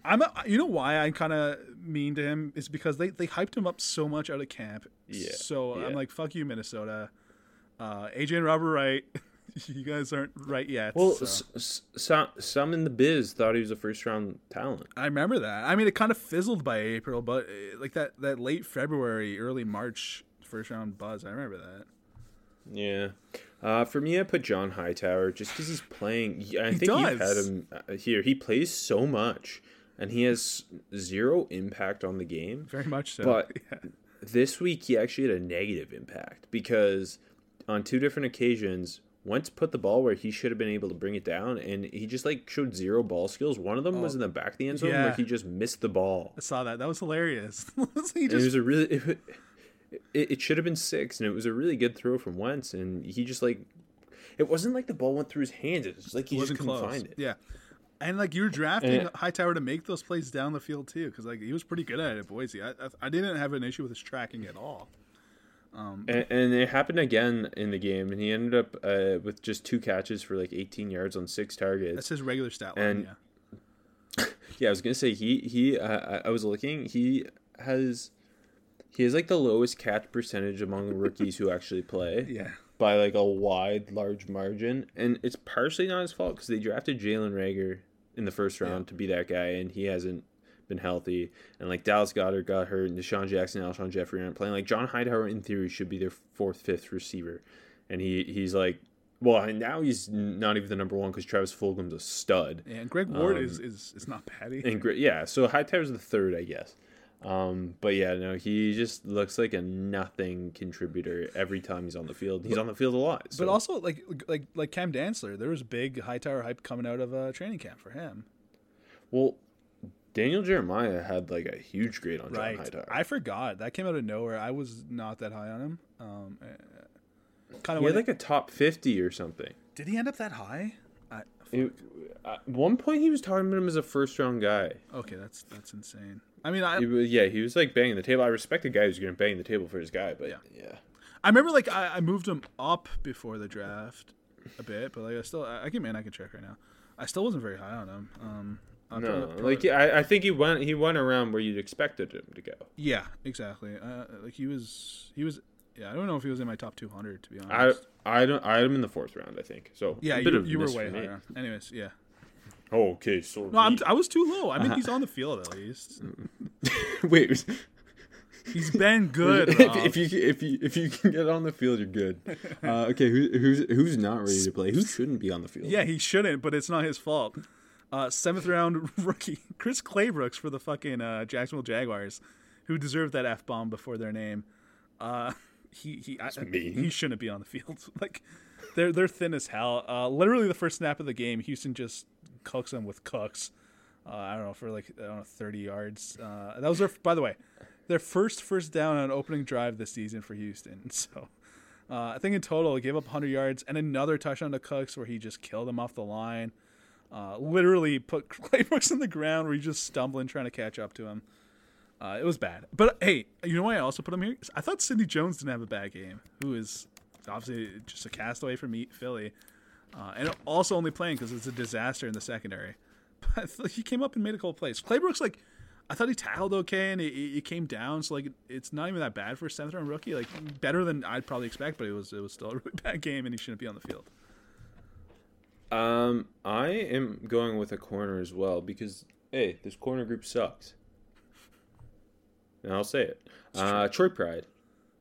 I'm, a, you know why I'm kind of mean to him? It's because they, they hyped him up so much out of camp. Yeah. So yeah. I'm like, fuck you, Minnesota. Uh, A J and Robert Wright. You guys aren't right yet. Well, so. s- s- some in the biz thought he was a first-round talent. I remember that. I mean, it kind of fizzled by April, but uh, like that, that late February, early March first-round buzz. I remember that. Yeah. Uh, for me, I put John Hightower just because he's playing. I he think you've had him here. He plays so much, and he has zero impact on the game. Very much so. But yeah. This week, he actually had a negative impact because on two different occasions – Wentz put the ball where he should have been able to bring it down, and he just, like, showed zero ball skills. One of them oh, was in the back of the end zone yeah. where he just missed the ball. I saw that. That was hilarious. he just... It was a really it, it, it should have been six, and it was a really good throw from Wentz, and he just, like, it wasn't like the ball went through his hands. It was like he wasn't just couldn't close. Find it. Yeah. And, like, you were drafting and, Hightower to make those plays down the field, too, because, like, he was pretty good at it at Boise. I, I, I didn't have an issue with his tracking at all. Um, and, and it happened again in the game, and he ended up uh, with just two catches for like eighteen yards on six targets. That's his regular stat line. And, yeah, yeah. I was gonna say he he uh, I was looking. He has he has like the lowest catch percentage among rookies who actually play. Yeah, by like a wide, large margin, and it's partially not his fault because they drafted Jalen Reagor in the first round yeah. to be that guy, and he hasn't been healthy, and like Dallas Goedert got hurt, and Deshaun Jackson, Alshon Jeffrey aren't playing. Like John Hightower, in theory, should be their fourth, fifth receiver, and he he's like, well, and now he's not even the number one because Travis Fulgham's a stud, and Greg Ward um, is, is is not bad either. And great, yeah. So Hightower's the third, I guess. Um, but yeah, no, he just looks like a nothing contributor every time he's on the field. He's but, on the field a lot. So. But also, like like like Cam Dantzler, there was big Hightower hype coming out of uh, training camp for him. Well. Daniel Jeremiah had, like, a huge grade on John right. Hightower. I forgot. That came out of nowhere. I was not that high on him. Um, kind of. He had, like, it... a top fifty or something. Did he end up that high? I, it, at one point, he was talking about him as a first-round guy. Okay, that's that's insane. I mean, I... It, yeah, he was, like, banging the table. I respect a guy who's going to bang the table for his guy, but, yeah. yeah. I remember, like, I, I moved him up before the draft a bit, but, like, I still... I, I can, man, I can check right now. I still wasn't very high on him. Um... I'll no, like I, I think he went he went around where you'd expected him to go. Yeah, exactly. Uh, like he was, he was. Yeah, I don't know if he was in my top two hundred to be honest. I, I don't. I'm in the fourth round, I think. So yeah, a bit you, of you were way higher. Anyways, yeah. Oh, okay, so no, I'm, I was too low. I mean, he's on the field at least. Wait, he's been good. if, if you if you if you can get on the field, you're good. Uh, okay, who, who's who's not ready to play? Who shouldn't be on the field? Yeah, he shouldn't, but it's not his fault. Uh, seventh round rookie Chris Claybrooks for the fucking uh, Jacksonville Jaguars, who deserved that F bomb before their name. Uh, he he I, he shouldn't be on the field. Like they're they're thin as hell. Uh, literally the first snap of the game, Houston just cooks them with cooks. Uh, I don't know for like I don't know thirty yards. Uh, that was their by the way their first first down on opening drive this season for Houston. So uh, I think in total he gave up one hundred yards and another touchdown to Cooks where he just killed him off the line. Uh, literally put Clay Brooks on the ground where he's just stumbling trying to catch up to him. Uh, it was bad. But, hey, you know why I also put him here? I thought Sidney Jones didn't have a bad game, who is obviously just a castaway from Philly. Uh, and also only playing because it's a disaster in the secondary. But he came up and made a couple plays. Clay Brooks, like, I thought he tackled okay, and he, he came down. So, like, it's not even that bad for a seventh-round rookie. Like, better than I'd probably expect, but it was it was still a really bad game, and he shouldn't be on the field. Um, I am going with a corner as well because, hey, this corner group sucks. And I'll say it. Uh, Troy Pride.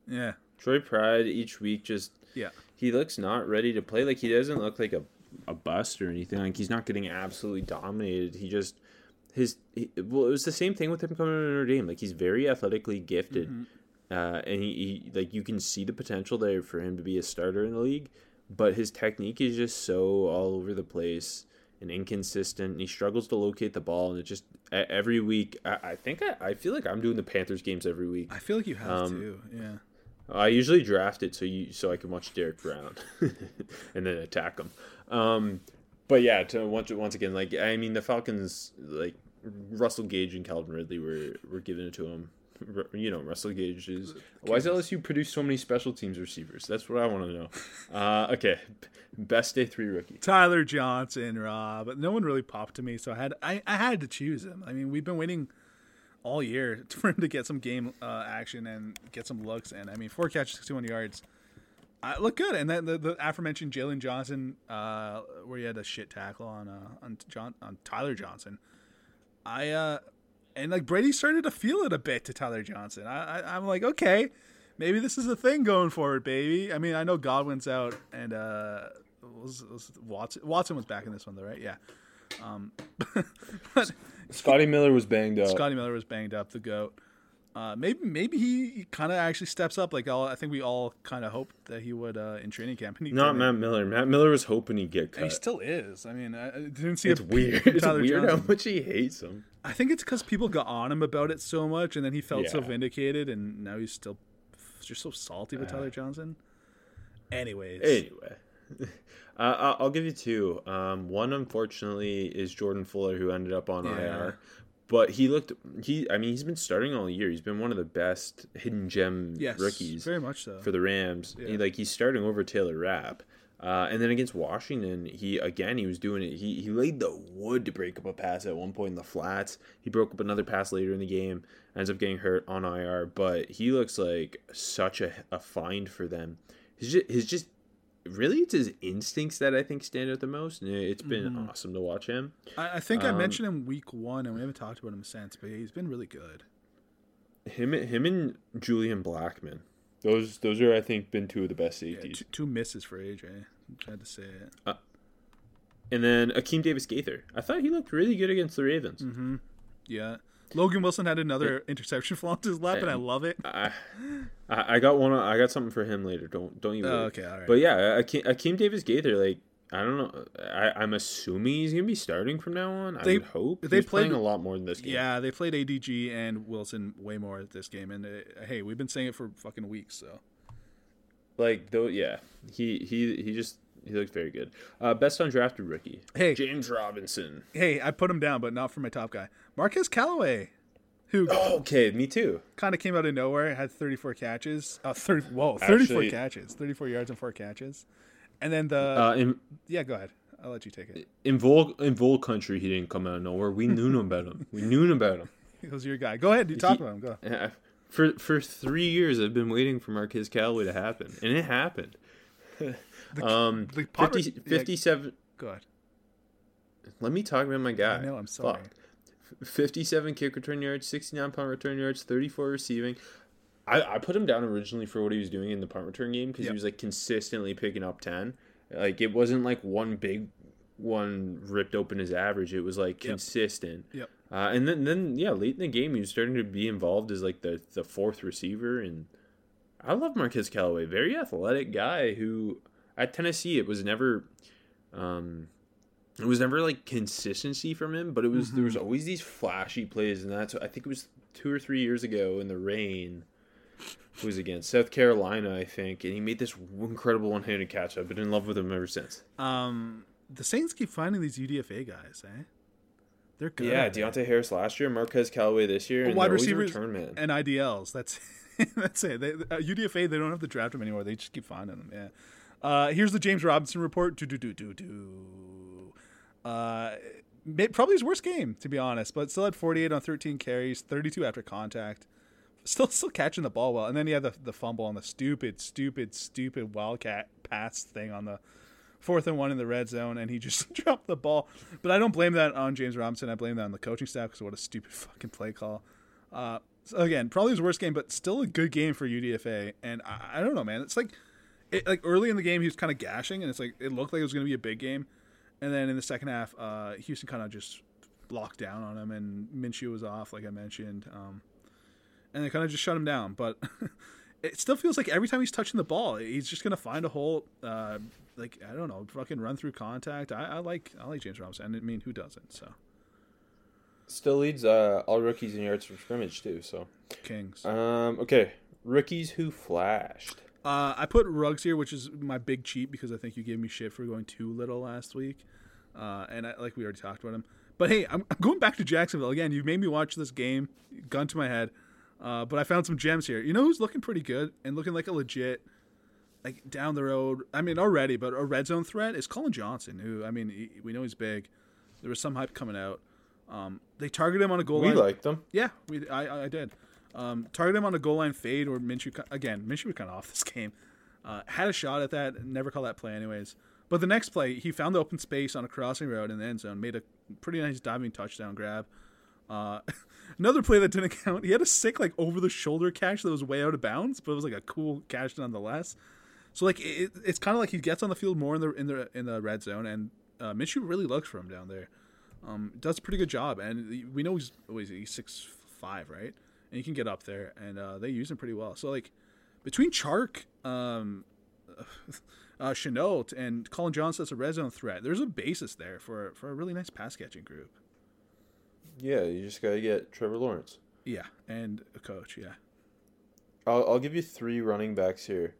Yeah. Troy Pride each week just yeah. He looks not ready to play. Like, he doesn't look like a, a bust or anything. Like, he's not getting absolutely dominated. He just his he, well, it was the same thing with him coming to Notre Dame. Like, he's very athletically gifted, mm-hmm. uh, and he, he like you can see the potential there for him to be a starter in the league. But his technique is just so all over the place and inconsistent. And he struggles to locate the ball, and it just every week. I, I think I, I feel like I'm doing the Panthers games every week. I feel like you have um, to, yeah. I usually draft it so you so I can watch Derrick Brown and then attack him. Um, but yeah, to once once again, like I mean, the Falcons, like Russell Gage and Calvin Ridley were were giving it to him. You know, Russell Gage is... Why does L S U produce so many special teams receivers? That's what I want to know. Uh, okay, best day three rookie. Tyler Johnson, Rob. No one really popped to me, so I had I, I had to choose him. I mean, we've been waiting all year for him to get some game uh, action and get some looks. And, I mean, four catches, sixty-one yards. I look good. And then the, the aforementioned Jaylon Johnson, uh, where he had a shit tackle on uh, on John on Tyler Johnson. I... uh And, like, Brady started to feel it a bit to Tyler Johnson. I, I, I'm like, okay, maybe this is a thing going forward, baby. I mean, I know Godwin's out, and uh, was, was Watson Watson was back in this one, though, right? Yeah. Um, but Scotty Miller was banged up. Scotty Miller was banged up, the GOAT. Uh, maybe maybe he kind of actually steps up. Like all, I think we all kind of hoped that he would uh, in training camp. And Not didn't. Matt Miller. Matt Miller was hoping he'd get cut. And he still is. I mean, I didn't see it's weird. It's weird Johnson. How much he hates him. I think it's because people got on him about it so much, and then he felt yeah. so vindicated, and now he's still just so salty with uh, Tyler Johnson. Anyways. Anyway. uh, I'll give you two. Um, one, unfortunately, is Jordan Fuller, who ended up on yeah. I R. But he looked, he, I mean, he's been starting all year. He's been one of the best hidden gem yes, rookies very much so. For the Rams. Yeah. He, like, he's starting over Taylor Rapp. Uh, and then against Washington, he, again, he was doing it. He, he laid the wood to break up a pass at one point in the flats. He broke up another pass later in the game, ends up getting hurt on I R. But he looks like such a, a find for them. His just, his just, really, it's his instincts that I think stand out the most, and it's been mm-hmm. awesome to watch him. I, I think um, I mentioned him week one, and we haven't talked about him since, but he's been really good. Him, him, and Julian Blackman, those, those are I think been two of the best safeties. Yeah, two, two misses for A J. I'm glad to say it. Uh, and then Akeem Davis Gaither, I thought he looked really good against the Ravens. Mm-hmm. Yeah. Logan Wilson had another it, interception flaunt his lap, and, and I love it. I, I got one. I got something for him later. Don't don't even. Oh, okay, all right. But yeah, Akeem, Akeem Davis Gaither. Like I don't know. I, I'm assuming he's gonna be starting from now on. They, I would hope they he's played, playing a lot more than this game. Yeah, they played A D G and Wilson way more at this game. And uh, hey, we've been saying it for fucking weeks. So, like though, yeah, he he he just. He looks very good. Uh, best undrafted rookie. Hey, James Robinson. Hey, I put him down, but not for my top guy. Marquez Callaway, who oh, okay, me too. Kind of came out of nowhere. Had thirty-four catches. Uh, thirty. Whoa, thirty-four Actually, catches, thirty-four yards and four catches. And then the uh, in, yeah, go ahead. I'll let you take it. In Vol in Vol country, he didn't come out of nowhere. We knew about him. We knew about him. He was your guy. Go ahead. You talk he, about him. Go. Uh, for for three years, I've been waiting for Marquez Callaway to happen, and it happened. The, um, the fifty, fifty-seven. Yeah, go ahead. Let me talk about my guy. I know, I'm sorry. Fuck. fifty-seven kick return yards, sixty-nine punt return yards, thirty-four receiving. I, I put him down originally for what he was doing in the punt return game because yep. he was like consistently picking up ten. Like it wasn't like one big one ripped open his average. It was like consistent. Yep. yep. Uh, and then then yeah, late in the game he was starting to be involved as like the the fourth receiver, and I love Marquez Callaway, very athletic guy who. At Tennessee, it was never um, It was never like consistency from him, but it was mm-hmm. there was always these flashy plays, and that's I think it was two or three years ago in the rain. It was against South Carolina, I think, and he made this incredible one-handed catch. I've been in love with him ever since. Um, the Saints keep finding these U D F A guys, eh? They're good. Yeah, Diontae Harris last year, Marquez Callaway this year, and wide receivers return man and I D Ls. That's it. That's it. They, uh, U D F A, they don't have to draft them anymore. They just keep finding them. Yeah. Uh, here's the James Robinson report. Do do do do do. Uh, probably his worst game, to be honest, but still had forty-eight on thirteen carries, thirty-two after contact. Still, still catching the ball well, and then he had the, the fumble on the stupid, stupid, stupid wildcat pass thing on the fourth and one in the red zone, and he just dropped the ball. But I don't blame that on James Robinson. I blame that on the coaching staff because what a stupid fucking play call. Uh, so again, probably his worst game, but still a good game for U D F A. And I, I don't know, man. It's like, it, like early in the game he was kind of gashing, and it's like it looked like it was going to be a big game, and then in the second half, uh, Houston kind of just locked down on him, and Minshew was off, like I mentioned. Um, And they kind of just shut him down. But it still feels like every time he's touching the ball, he's just going to find a hole, uh, like, I don't know, fucking run through contact. I, I like I like James Robinson. I mean, who doesn't? So still leads uh, all rookies in yards from scrimmage, too. So Kings. Um, okay, rookies who flashed. Uh, I put Ruggs here, which is my big cheat because I think you gave me shit for going too little last week. Uh, and I, like we already talked about him. But, hey, I'm, I'm going back to Jacksonville. Again, you made me watch this game, gun to my head. Uh, but I found some gems here. You know who's looking pretty good and looking like a legit, like down the road. I mean, already, but a red zone threat is Colin Johnson, who, I mean, he, we know he's big. There was some hype coming out. Um, they targeted him on a goal we line. We liked them. Yeah, we, I, I did. Um, targeted him on a goal line fade or Minshew. Again, Minshew was kind of off this game. Uh, had a shot at that. Never called that play anyways. But the next play, he found the open space on a crossing route in the end zone. Made a pretty nice diving touchdown grab. Uh, another play that didn't count. He had a sick, like, over-the-shoulder catch that was way out of bounds, but it was like a cool catch nonetheless. So, like, it, it's kind of like he gets on the field more in the in the in the red zone, and uh, Minshew really looks for him down there. Um, does a pretty good job, and we know he's what is he, he's six five, right? And he can get up there, and uh, they use him pretty well. So, like, between Chark, um, uh, Chenault, and Colin Johnson as a red zone threat, there's a basis there for for a really nice pass catching group. Yeah, you just got to get Trevor Lawrence. Yeah, and a coach, yeah. I'll, I'll give you three running backs here.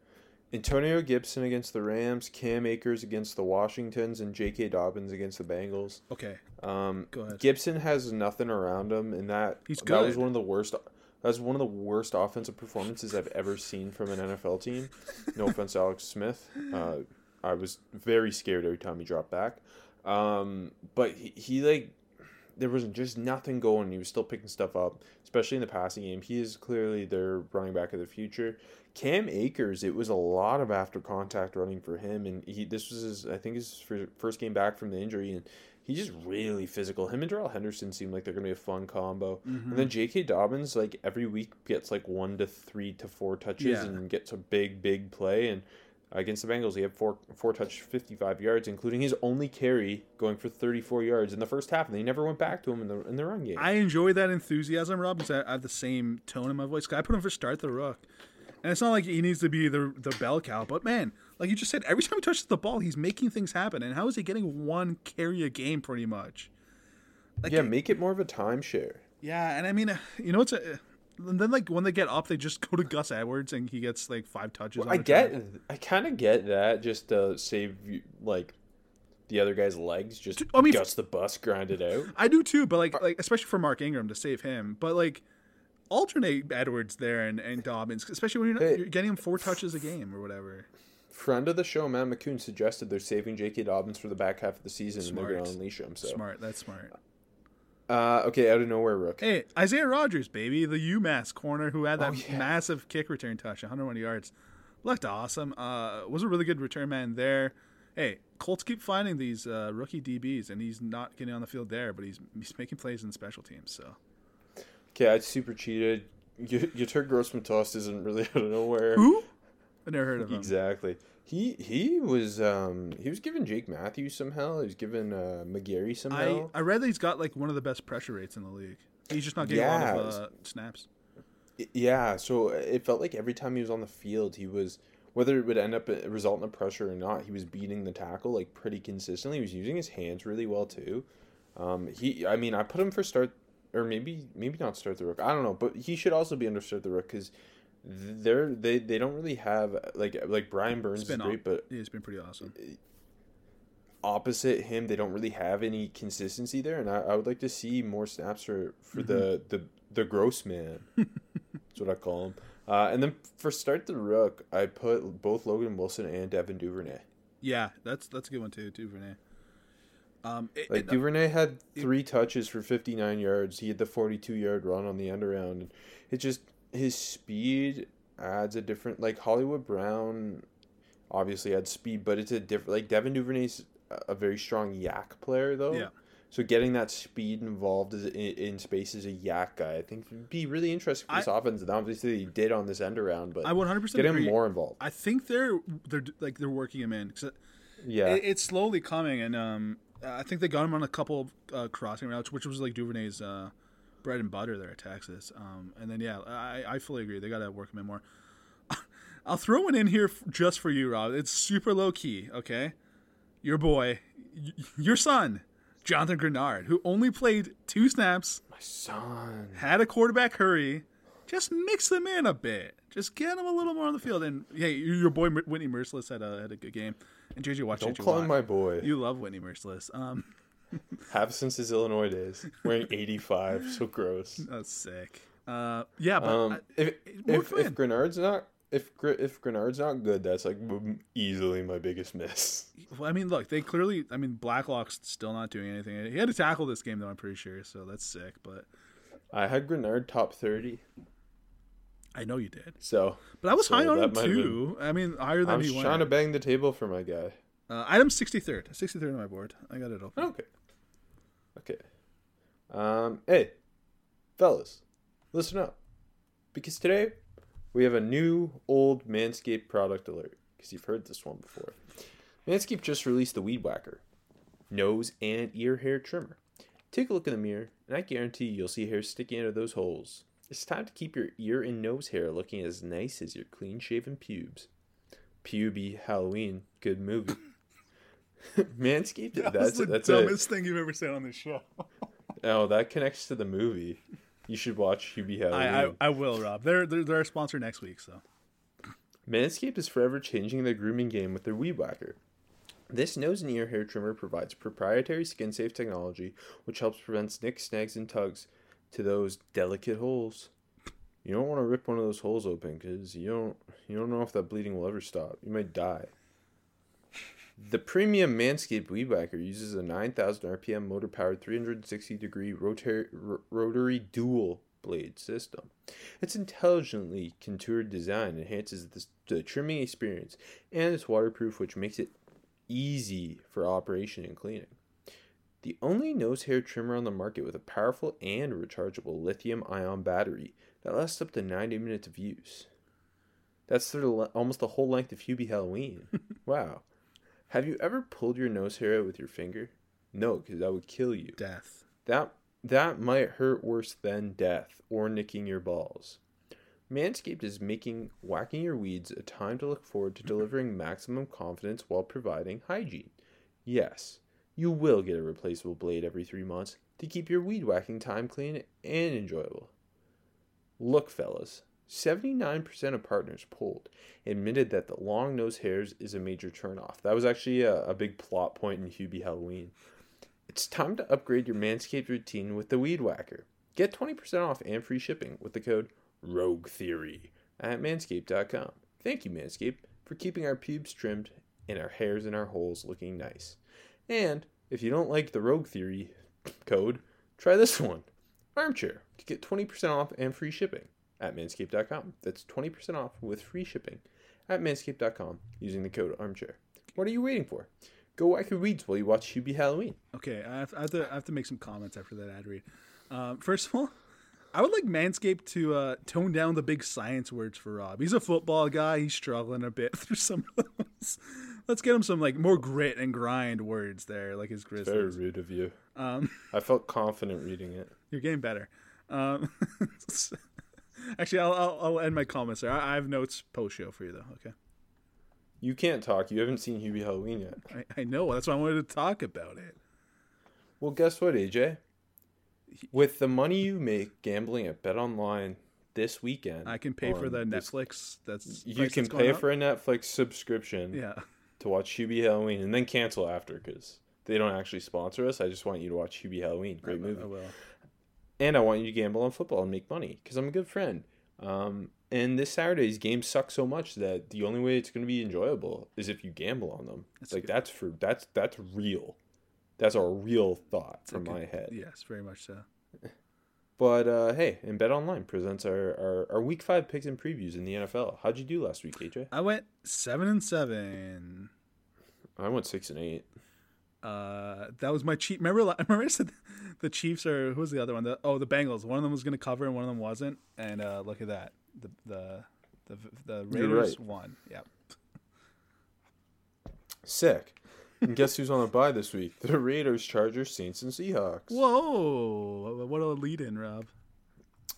Antonio Gibson against the Rams, Cam Akers against the Washingtons, and J K. Dobbins against the Bengals. Okay, um, go ahead. Gibson has nothing around him, and that He's good. that was one of the worst that was one of the worst offensive performances I've ever seen from an N F L team. No offense to Alex Smith. Uh, I was very scared every time he dropped back. Um, but he, he like... There was just nothing going. He was still picking stuff up, especially in the passing game. He is clearly their running back of the future. Cam Akers, it was a lot of after contact running for him, and he this was his, I think his first game back from the injury, and he's just really physical. Him and Darrell Henderson seem like they're gonna be a fun combo. Mm-hmm. And then J K. Dobbins, like every week, gets like one to three to four touches yeah. and gets a big, big play. And against the Bengals, he had four four touch, fifty-five yards, including his only carry going for thirty-four yards in the first half, and they never went back to him in the in the run game. I enjoy that enthusiasm, Rob, because I, I have the same tone in my voice. I put him for start the rook, and it's not like he needs to be the the bell cow, but man, like you just said, every time he touches the ball, he's making things happen. And how is he getting one carry a game, pretty much? Like, yeah, make it more of a timeshare. Yeah, and I mean, you know, it's a. And then, like, when they get up, they just go to Gus Edwards, and he gets, like, five touches. Well, on I get, track. I kind of get that, just to save, like, the other guy's legs. Just I mean, Gus the bus, grind it out. I do, too, but, like, like, especially for Mark Ingram to save him. But, like, alternate Edwards there and, and Dobbins, especially when you're, not, hey, you're getting him four touches a game or whatever. Friend of the show, Matt McCune, suggested they're saving J K. Dobbins for the back half of the season, smart. And they're going to unleash him. So. Smart, that's smart. Uh, okay, out of nowhere, Rook. Hey, Isaiah Rodgers, baby, the UMass corner who had that oh, yeah. massive kick return touch, one hundred one yards. Looked awesome. Uh, was a really good return man there. Hey, Colts keep finding these uh, rookie D Bs, and he's not getting on the field there, but he's he's making plays in the special teams. So, okay, I super cheated. Y- Yetur Grossman Tost isn't really out of nowhere. Who? I never heard of him. Exactly. He he was um, he was giving Jake Matthews somehow. He was giving uh, McGarry somehow. I, I read that he's got like one of the best pressure rates in the league. He's just not getting yeah. a lot of uh, snaps. Yeah, so it felt like every time he was on the field, he was whether it would end up result in a pressure or not, he was beating the tackle like pretty consistently. He was using his hands really well too. Um, he, I mean, I put him for start, or maybe maybe not start the rook. I don't know, but he should also be under start the rook because they're they, they don't really have like like Brian Burns is great, but he's been pretty awesome. Opposite him, they don't really have any consistency there, and I, I would like to see more snaps for for mm-hmm. the, the the gross man. That's what I call him. Uh, and then for start the rook, I put both Logan Wilson and Devin Duvernay. Yeah, that's that's a good one too, Duvernay. Um, it, like it, Duvernay had three it, touches for fifty-nine yards. He had the forty-two yard run on the end around. And it just his speed adds a different. Like Hollywood Brown, obviously had speed, but it's a different. Like Devin Duvernay's a very strong yak player though. Yeah. So getting that speed involved is, in, in space as a yak guy, I think would be really interesting for this I, offense. And obviously they did on this end around, but I one hundred percent get him agree. more involved. I think they're they're like they're working him in. Yeah, it, it's slowly coming, and um, I think they got him on a couple of uh, crossing routes, which was like Duvernay's uh, bread and butter there at Texas. Um, and then yeah, I, I fully agree. They got to work him in more. I'll throw one in here f- just for you, Rob. It's super low key. Okay, your boy, y- your son. Jonathan Grenard, who only played two snaps, my son had a quarterback hurry. Just mix them in a bit. Just get them a little more on the field. And hey, your boy Whitney Merciless had a had a good game. And J J watched. Don't J J call him my boy. You love Whitney Merciless. Um, have since his Illinois days. Wearing eighty-five, so gross. That's sick. Uh, yeah, but um, I, if if, if Grenard's not. If if Grenard's not good, that's like easily my biggest miss. Well, I mean, look, they clearly. I mean, Blacklock's still not doing anything. He had to tackle this game, though. I'm pretty sure, so that's sick. But I had Grenard top thirty. I know you did. So, but I was so high on him too. Been, I mean, higher than I'm he. I'm trying to bang the table for my guy. Uh, item sixty-third, sixty-third on my board. I got it open. Okay. Okay. Um. Hey, fellas, listen up, because today. We have a new, old Manscaped product alert, because you've heard this one before. Manscaped just released the Weed Whacker, nose and ear hair trimmer. Take a look in the mirror, and I guarantee you'll see hair sticking out of those holes. It's time to keep your ear and nose hair looking as nice as your clean-shaven pubes. Puby Halloween, good movie. Manscaped, that that's the that's dumbest it. thing you've ever said on this show. Oh, that connects to the movie. You should watch Hubie Halloween. I, I, I will, Rob. They're, they're, they're our sponsor next week, so. Manscaped is forever changing the grooming game with their Weed Whacker. This nose and ear hair trimmer provides proprietary skin-safe technology, which helps prevent nicks, snags, and tugs to those delicate holes. You don't want to rip one of those holes open, because you don't, you don't know if that bleeding will ever stop. You might die. The premium Manscaped Weed Whacker uses a nine thousand R P M motor-powered three hundred sixty degree rotary, r- rotary dual blade system. Its intelligently contoured design enhances the, the trimming experience, and it's waterproof, which makes it easy for operation and cleaning. The only nose hair trimmer on the market with a powerful and rechargeable lithium-ion battery that lasts up to ninety minutes of use. That's sort of le- almost the whole length of Hubie Halloween. Wow. Have you ever pulled your nose hair out with your finger? No, because that would kill you. Death. That that might hurt worse than death or nicking your balls. Manscaped is making whacking your weeds a time to look forward to, delivering maximum confidence while providing hygiene. Yes, you will get a replaceable blade every three months to keep your weed whacking time clean and enjoyable. Look, fellas. seventy-nine percent of partners polled admitted that the long nose hairs is a major turnoff. That was actually a, a big plot point in Hubie Halloween. It's time to upgrade your Manscaped routine with the Weed Whacker. Get twenty percent off and free shipping with the code ROGUETHEORY at manscaped dot com. Thank you, Manscaped, for keeping our pubes trimmed and our hairs and our holes looking nice. And if you don't like the Rogue Theory code, try this one. Armchair. Get twenty percent off and free shipping at manscaped dot com. That's twenty percent off with free shipping at manscaped dot com using the code armchair. What are you waiting for? Go whack your weeds while you watch Hubie Halloween. Okay, I have, I have to I have to make some comments after that ad read. Um, first of all, I would like Manscaped to uh, tone down the big science words for Rob. He's a football guy. He's struggling a bit through some of those. Let's get him some like more grit and grind words there, like his Grizzlies. Very rude of you. Um, I felt confident reading it. You're getting better. Um, Actually, I'll, I'll I'll end my comments there. I have notes post show for you though. Okay. You can't talk. You haven't seen Hubie Halloween yet. I, I know. That's why I wanted to talk about it. Well, guess what, A J? With the money you make gambling at BetOnline this weekend, I can pay for the Netflix. That's you can pay for a Netflix subscription. Yeah. To watch Hubie Halloween and then cancel after because they don't actually sponsor us. I just want you to watch Hubie Halloween. Great movie. I will. And I want you to gamble on football and make money because I'm a good friend. Um, and this Saturday's game sucks so much that the only way it's going to be enjoyable is if you gamble on them. That's like good. that's for that's that's real. That's a real thought from okay. my head. Yes, very much so. But, uh, hey, and BetOnline presents our, our, our Week five picks and previews in the N F L. How'd you do last week, A J? I went seven and seven. I went six and eight. Uh, that was my cheat. Remember, remember I said the Chiefs are – who was the other one? The, oh, the Bengals. One of them was going to cover and one of them wasn't. And uh, look at that. The the the, the Raiders right. won. Yep. Sick. And guess who's on a bye this week? The Raiders, Chargers, Saints, and Seahawks. Whoa. What a lead-in, Rob.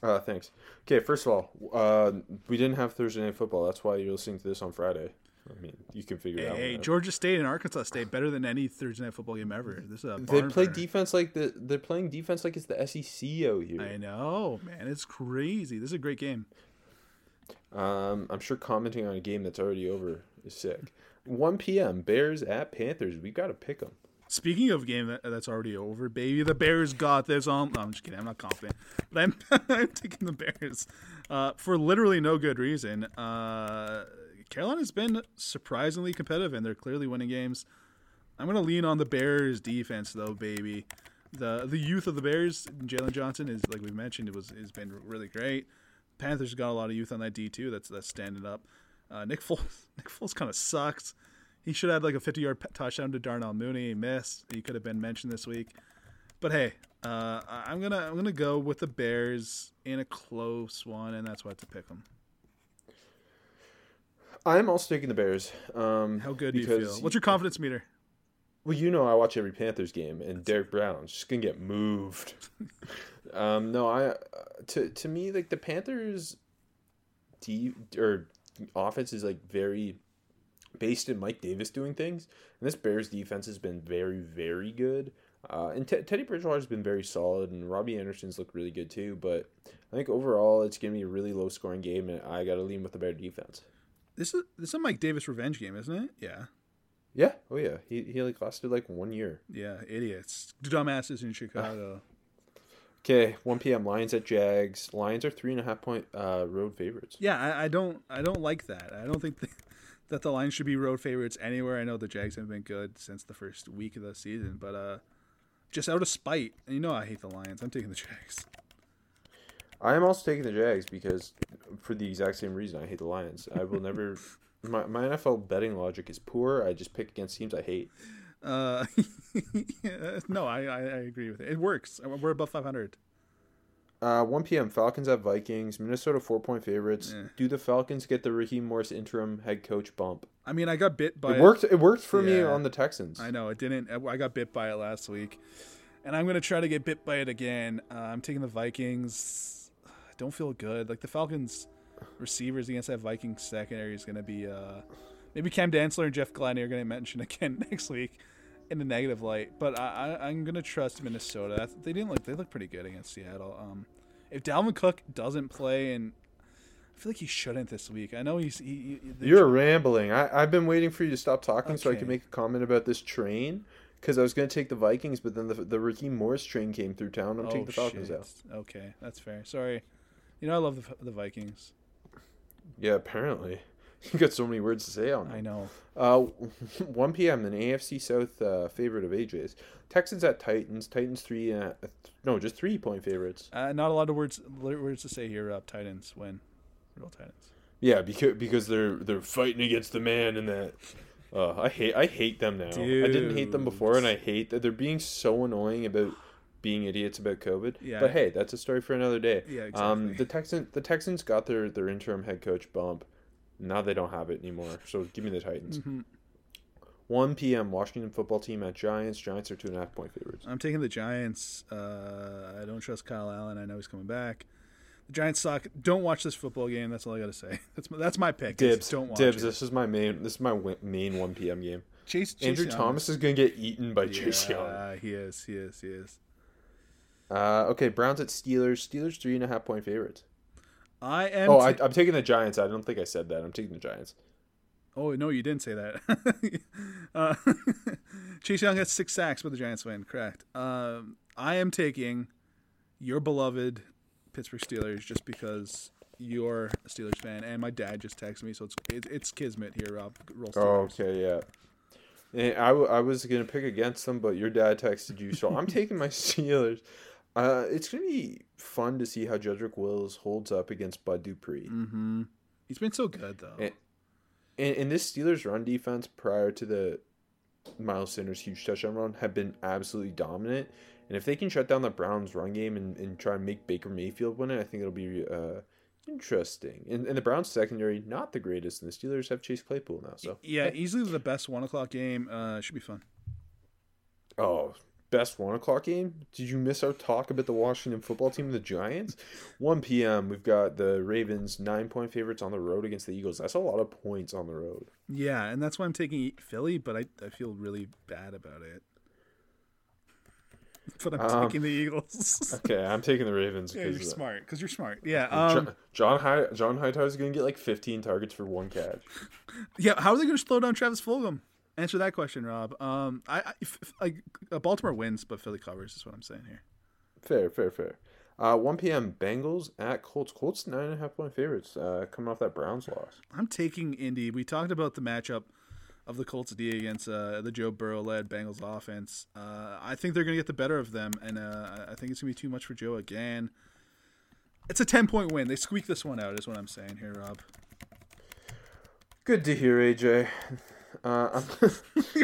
Uh, thanks. Okay, first of all, uh, we didn't have Thursday Night Football. That's why you're listening to this on Friday. I mean, you can figure hey, it out. Hey, Georgia State and Arkansas State, better than any Thursday Night Football game ever. This is a they play burner. defense like the They're playing defense like it's the S E C out here. I know, man. It's crazy. This is a great game. Um, I'm sure commenting on a game that's already over is sick. one p.m. Bears at Panthers. We've got to pick them. Speaking of game that, that's already over, baby, the Bears got this on. No, I'm just kidding. I'm not confident. But I'm, I'm taking the Bears uh, for literally no good reason. Uh, Carolina's been surprisingly competitive, and they're clearly winning games. I'm going to lean on the Bears' defense, though, baby. The the youth of the Bears, Jaylon Johnson, is like we mentioned, it was has been really great. Panthers got a lot of youth on that D too. That's that's standing up. Uh, Nick Foles, Nick Foles kind of sucks. He should have had like a fifty-yard touchdown to Darnell Mooney. He missed. He could have been mentioned this week. But hey, uh, I'm gonna I'm gonna go with the Bears in a close one, and that's why I have to pick them. I'm also taking the Bears. Um, How good do you feel? What's your confidence meter? Well, you know I watch every Panthers game, and that's Derrick Brown's just gonna get moved. um, no, I uh, to to me like the Panthers, D or. offense is like very based in Mike Davis doing things, and this Bears defense has been very, very good. Uh, and T- Teddy Bridgewater's been very solid, and Robbie Anderson's looked really good too. But I think overall, it's gonna be a really low scoring game, and I gotta lean with the Bears defense. This is this is a Mike Davis revenge game, isn't it? Yeah. Yeah. Oh yeah. He he like lasted like one year. Yeah. Idiots, dumbasses in Chicago. Okay, one p.m. Lions at Jags. Lions are three and a half point uh, road favorites. Yeah, I, I don't, I don't like that. I don't think the, that the Lions should be road favorites anywhere. I know the Jags haven't been good since the first week of the season, but uh, just out of spite, and you know I hate the Lions. I'm taking the Jags. I am also taking the Jags because for the exact same reason I hate the Lions. I will never. My my N F L betting logic is poor. I just pick against teams I hate. Uh, no, I, I agree with it. It works. We're above five hundred. Uh, one p.m. Falcons at Vikings. Minnesota four-point favorites. Eh. Do the Falcons get the Raheem Morris interim head coach bump? I mean, I got bit by it. It worked, it worked for yeah. me on the Texans. I know. It didn't. I got bit by it last week. And I'm going to try to get bit by it again. Uh, I'm taking the Vikings. I don't feel good. Like, the Falcons receivers against that Vikings secondary is going to be... Uh, maybe Cam Dantzler and Jeff Gladney are going to mention again next week in a negative light, but I, I, I'm going to trust Minnesota. They didn't look; they look pretty good against Seattle. Um, if Dalvin Cook doesn't play, and I feel like he shouldn't this week. I know he's. He, he, You're trying. rambling. I, I've been waiting for you to stop talking okay. so I can make a comment about this train because I was going to take the Vikings, but then the the Raheem Morris train came through town. I'm oh, taking the Falcons shit. out. Okay, that's fair. Sorry. You know I love the, the Vikings. Yeah, apparently. You got so many words to say on that. I know. Uh, one p.m. An A F C South uh, favorite of A J's. Texans at Titans. Titans three. Uh, no, just three point favorites. Uh, not a lot of words words to say here. Rob. Titans win. Real Titans. Yeah, because because they're they're fighting against the man and that. Uh, I hate I hate them now. Dude. I didn't hate them before, and I hate that they're being so annoying about being idiots about COVID. Yeah. But hey, that's a story for another day. Yeah, exactly. Um, the Texans the Texans got their their interim head coach bump. Now they don't have it anymore, so give me the Titans. Mm-hmm. one p.m. Washington football team at Giants. Giants are two and a half point favorites. I'm taking the Giants. Uh, I don't trust Kyle Allen. I know he's coming back. The Giants suck. Don't watch this football game. That's all I got to say. That's my, that's my pick. Dibs. Don't watch Dibs. It. This is my main. This is my main one p.m. game. Chase, Chase Andrew Young. Thomas is going to get eaten by yeah, Chase Young. He is. He is. He is. Uh, okay, Browns at Steelers. Steelers three and a half point favorites. I am. Oh, t- I, I'm taking the Giants. I don't think I said that. I'm taking the Giants. Oh no, you didn't say that. uh, Chase Young gets six sacks, but the Giants win. Correct. Um, I am taking your beloved Pittsburgh Steelers just because you're a Steelers fan, and my dad just texted me, so it's it, it's kismet here, Rob. Roll Steelers. Oh, okay, yeah. And I, w- I was gonna pick against them, but your dad texted you, so I'm taking my Steelers. Uh, it's gonna be fun to see how Jedrick Wills holds up against Bud Dupree. Mm-hmm. He's been so good though. And, And, and this Steelers run defense prior to the Miles Sanders huge touchdown run have been absolutely dominant. And if they can shut down the Browns run game and, and try and make Baker Mayfield win it, I think it'll be uh, interesting. And, and the Browns secondary, not the greatest. And the Steelers have Chase Claypool now. So yeah, easily the best one o'clock game. Uh, should be fun. Oh, best one o'clock game? Did you miss our talk about the Washington football team and the Giants? one p.m. We've got the Ravens nine point favorites on the road against the Eagles. That's a lot of points on the road. Yeah, and that's why I'm taking Philly, but I I feel really bad about it. But I'm um, taking the Eagles. Okay, I'm taking the Ravens. Yeah, you're of smart because you're smart. Yeah. Um, John High John Hightower is going to get like fifteen targets for one catch. Yeah, how are they going to slow down Travis Fulgham? Answer that question, Rob. Um, I, I, if, like, Baltimore wins, but Philly covers is what I'm saying here. Fair, fair, fair. Uh, one p.m. Bengals at Colts. Colts nine and a half point favorites. Uh, coming off that Browns loss. I'm taking Indy. We talked about the matchup of the Colts D against uh, the Joe Burrow led Bengals offense. Uh, I think they're going to get the better of them, and uh, I think it's going to be too much for Joe again. It's a ten point win. They squeak this one out, is what I'm saying here, Rob. Good to hear, A J. Uh,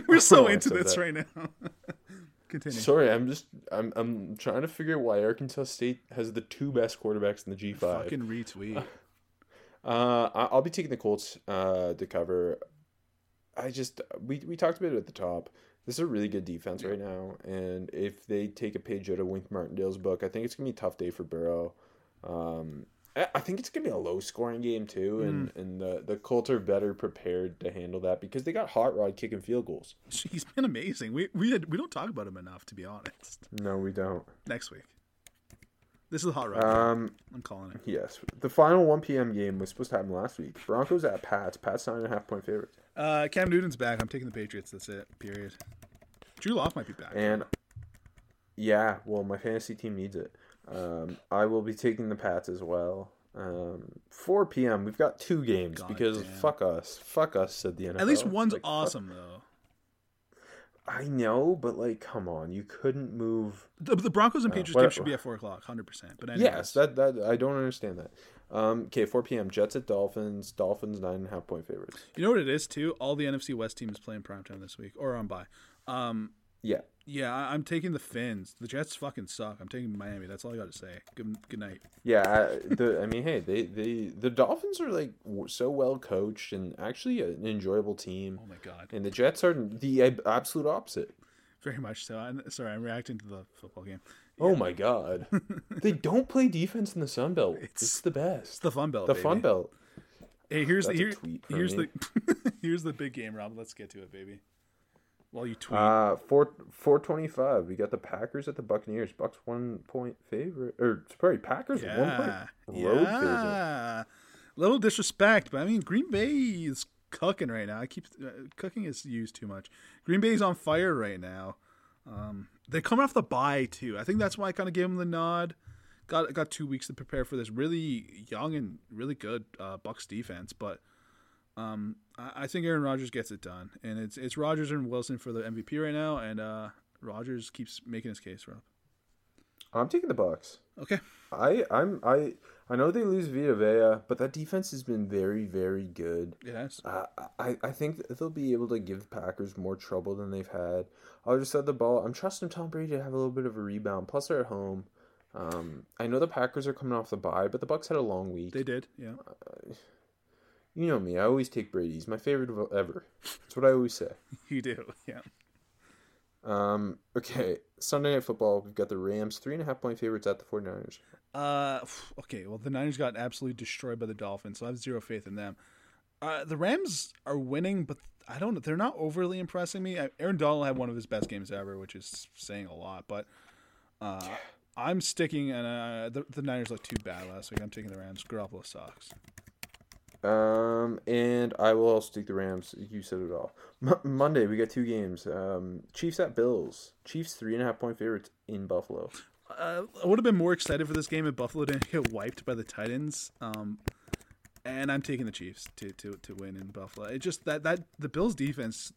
We're so into this that. right now. Continue. Sorry, I'm just I'm I'm trying to figure out why Arkansas State has the two best quarterbacks in the G five. Fucking retweet. Uh, uh, I'll be taking the Colts uh, to cover. I just we we talked about it at the top. This is a really good defense yeah. right now, and if they take a page out of Wink Martindale's book, I think it's gonna be a tough day for Burrow. Um, I think it's going to be a low-scoring game, too, and, mm. and the, the Colts are better prepared to handle that because they got Hot Rod kicking field goals. He's been amazing. We we had, we don't talk about him enough, to be honest. No, we don't. Next week. This is Hot Rod. Um, I'm calling it. Yes. The final one p.m. game was supposed to happen last week. Broncos at Pats. Pats nine and a half point favorites. Uh, Cam Newton's back. I'm taking the Patriots. That's it. Period. Drew Lock might be back. And, yeah, well, my fantasy team needs it. Um, I will be taking the Pats as well. Um, four p.m. We've got two games God because damn. fuck us. Fuck us, said the N F L. At least one's like, awesome, fuck. though. I know, but, like, come on. You couldn't move. The, the Broncos and Patriots uh, game should be at four o'clock, one hundred percent. But anyways. Yes, that, that, I don't understand that. Um, okay, four p.m. Jets at Dolphins. Dolphins, nine and a half point favorites. You know what it is, too? All the N F C West teams playing primetime this week, or on bye. Um, yeah. Yeah, I'm taking the Fins. The Jets fucking suck. I'm taking Miami. That's all I got to say. Good, good night. Yeah, I, the, I mean, hey, they, they the Dolphins are like so well coached and actually an enjoyable team. Oh my god. And the Jets are the absolute opposite. Very much so. I'm sorry, I'm reacting to the football game. Yeah. Oh my god. They don't play defense in the Sun Belt. It's, it's the best. It's the Fun Belt. The baby. Fun Belt. Hey, here's That's the here, here's me. the here's the big game, Rob. Let's get to it, baby. While you tweet. Uh, four four twenty five. We got the Packers at the Buccaneers. Bucks one point favorite, or sorry, Packers yeah. one point road yeah. favorite. Little disrespect, but I mean, Green Bay is cooking right now. I keep uh, cooking is used too much. Green Bay's on fire right now. Um, they're coming off the bye too. I think that's why I kind of gave them the nod. Got got two weeks to prepare for this really young and really good uh, Bucks defense, but. Um, I think Aaron Rodgers gets it done, and it's it's Rodgers and Wilson for the M V P right now, and uh, Rodgers keeps making his case. Rob, I'm taking the Bucs. Okay, I I'm I I know they lose Vita Vea, but that defense has been very very good. Yes, uh, I I think they'll be able to give Packers more trouble than they've had. I just said the ball. I'm trusting Tom Brady to have a little bit of a rebound. Plus, they're at home. Um, I know the Packers are coming off the bye, but the Bucs had a long week. They did, yeah. Uh, You know me. I always take Brady's. My favorite of ever. That's what I always say. You do, yeah. Um. Okay. Sunday Night Football. We've got the Rams three and a half point favorites at the 49ers. Uh, okay, well, the Niners got absolutely destroyed by the Dolphins, so I have zero faith in them. Uh, the Rams are winning, but I don't know. They're not overly impressing me. I, Aaron Donald had one of his best games ever, which is saying a lot, but uh, I'm sticking, and uh, the, the Niners looked too bad last week. I'm taking the Rams. Garoppolo sucks. Um, and I will also take the Rams. You said it all. M- Monday, we got two games. Um, Chiefs at Bills. Chiefs, three and a half point favorites in Buffalo. Uh, I would have been more excited for this game if Buffalo didn't get wiped by the Titans. Um, and I'm taking the Chiefs to to, to win in Buffalo. It just that, that the Bills defense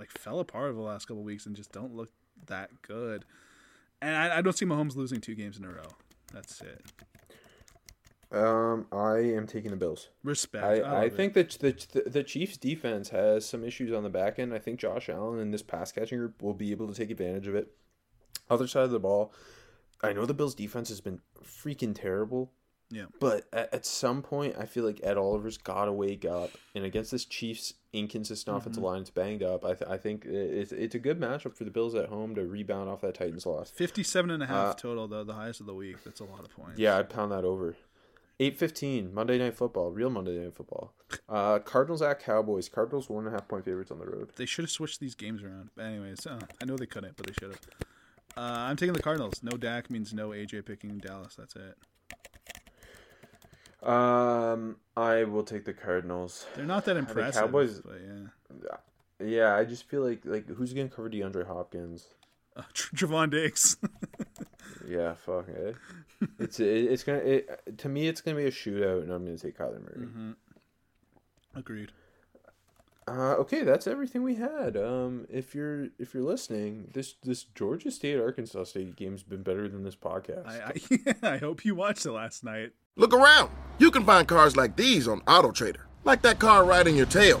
like fell apart over the last couple of weeks and just don't look that good. And I, I don't see Mahomes losing two games in a row. That's it. Um, I am taking the Bills. Respect. I, I, I think that the the Chiefs defense has some issues on the back end. I think Josh Allen and this pass catching group will be able to take advantage of it. Other side of the ball, I know the Bills defense has been freaking terrible. Yeah. But at, at some point, I feel like Ed Oliver's got to wake up. And against this Chiefs inconsistent mm-hmm. offensive line, it's banged up. I th- I think it's it's a good matchup for the Bills at home to rebound off that Titans loss. Fifty-seven and a half uh, total, though, the highest of the week. That's a lot of points. Yeah, I'd pound that over. eight fifteen, Monday Night Football, real Monday Night Football. Uh, Cardinals at Cowboys. Cardinals one and a half point favorites on the road. They should have switched these games around. But anyways, uh, I know they couldn't, but they should have. Uh, I'm taking the Cardinals. No Dak means no A J picking Dallas. That's it. Um, I will take the Cardinals. They're not that impressive. The Cowboys, but yeah. Yeah, I just feel like like who's going to cover DeAndre Hopkins? Uh, Trevon Diggs. Yeah, fuck it. It's it, it's gonna it, to me. It's gonna be a shootout, and I'm gonna take Kyler Murray. Mm-hmm. Agreed. Uh, okay, that's everything we had. Um, if you're if you're listening, this this Georgia State Arkansas State game's been better than this podcast. I I, yeah, I hope you watched it last night. Look around. You can find cars like these on AutoTrader, like that car riding your tail.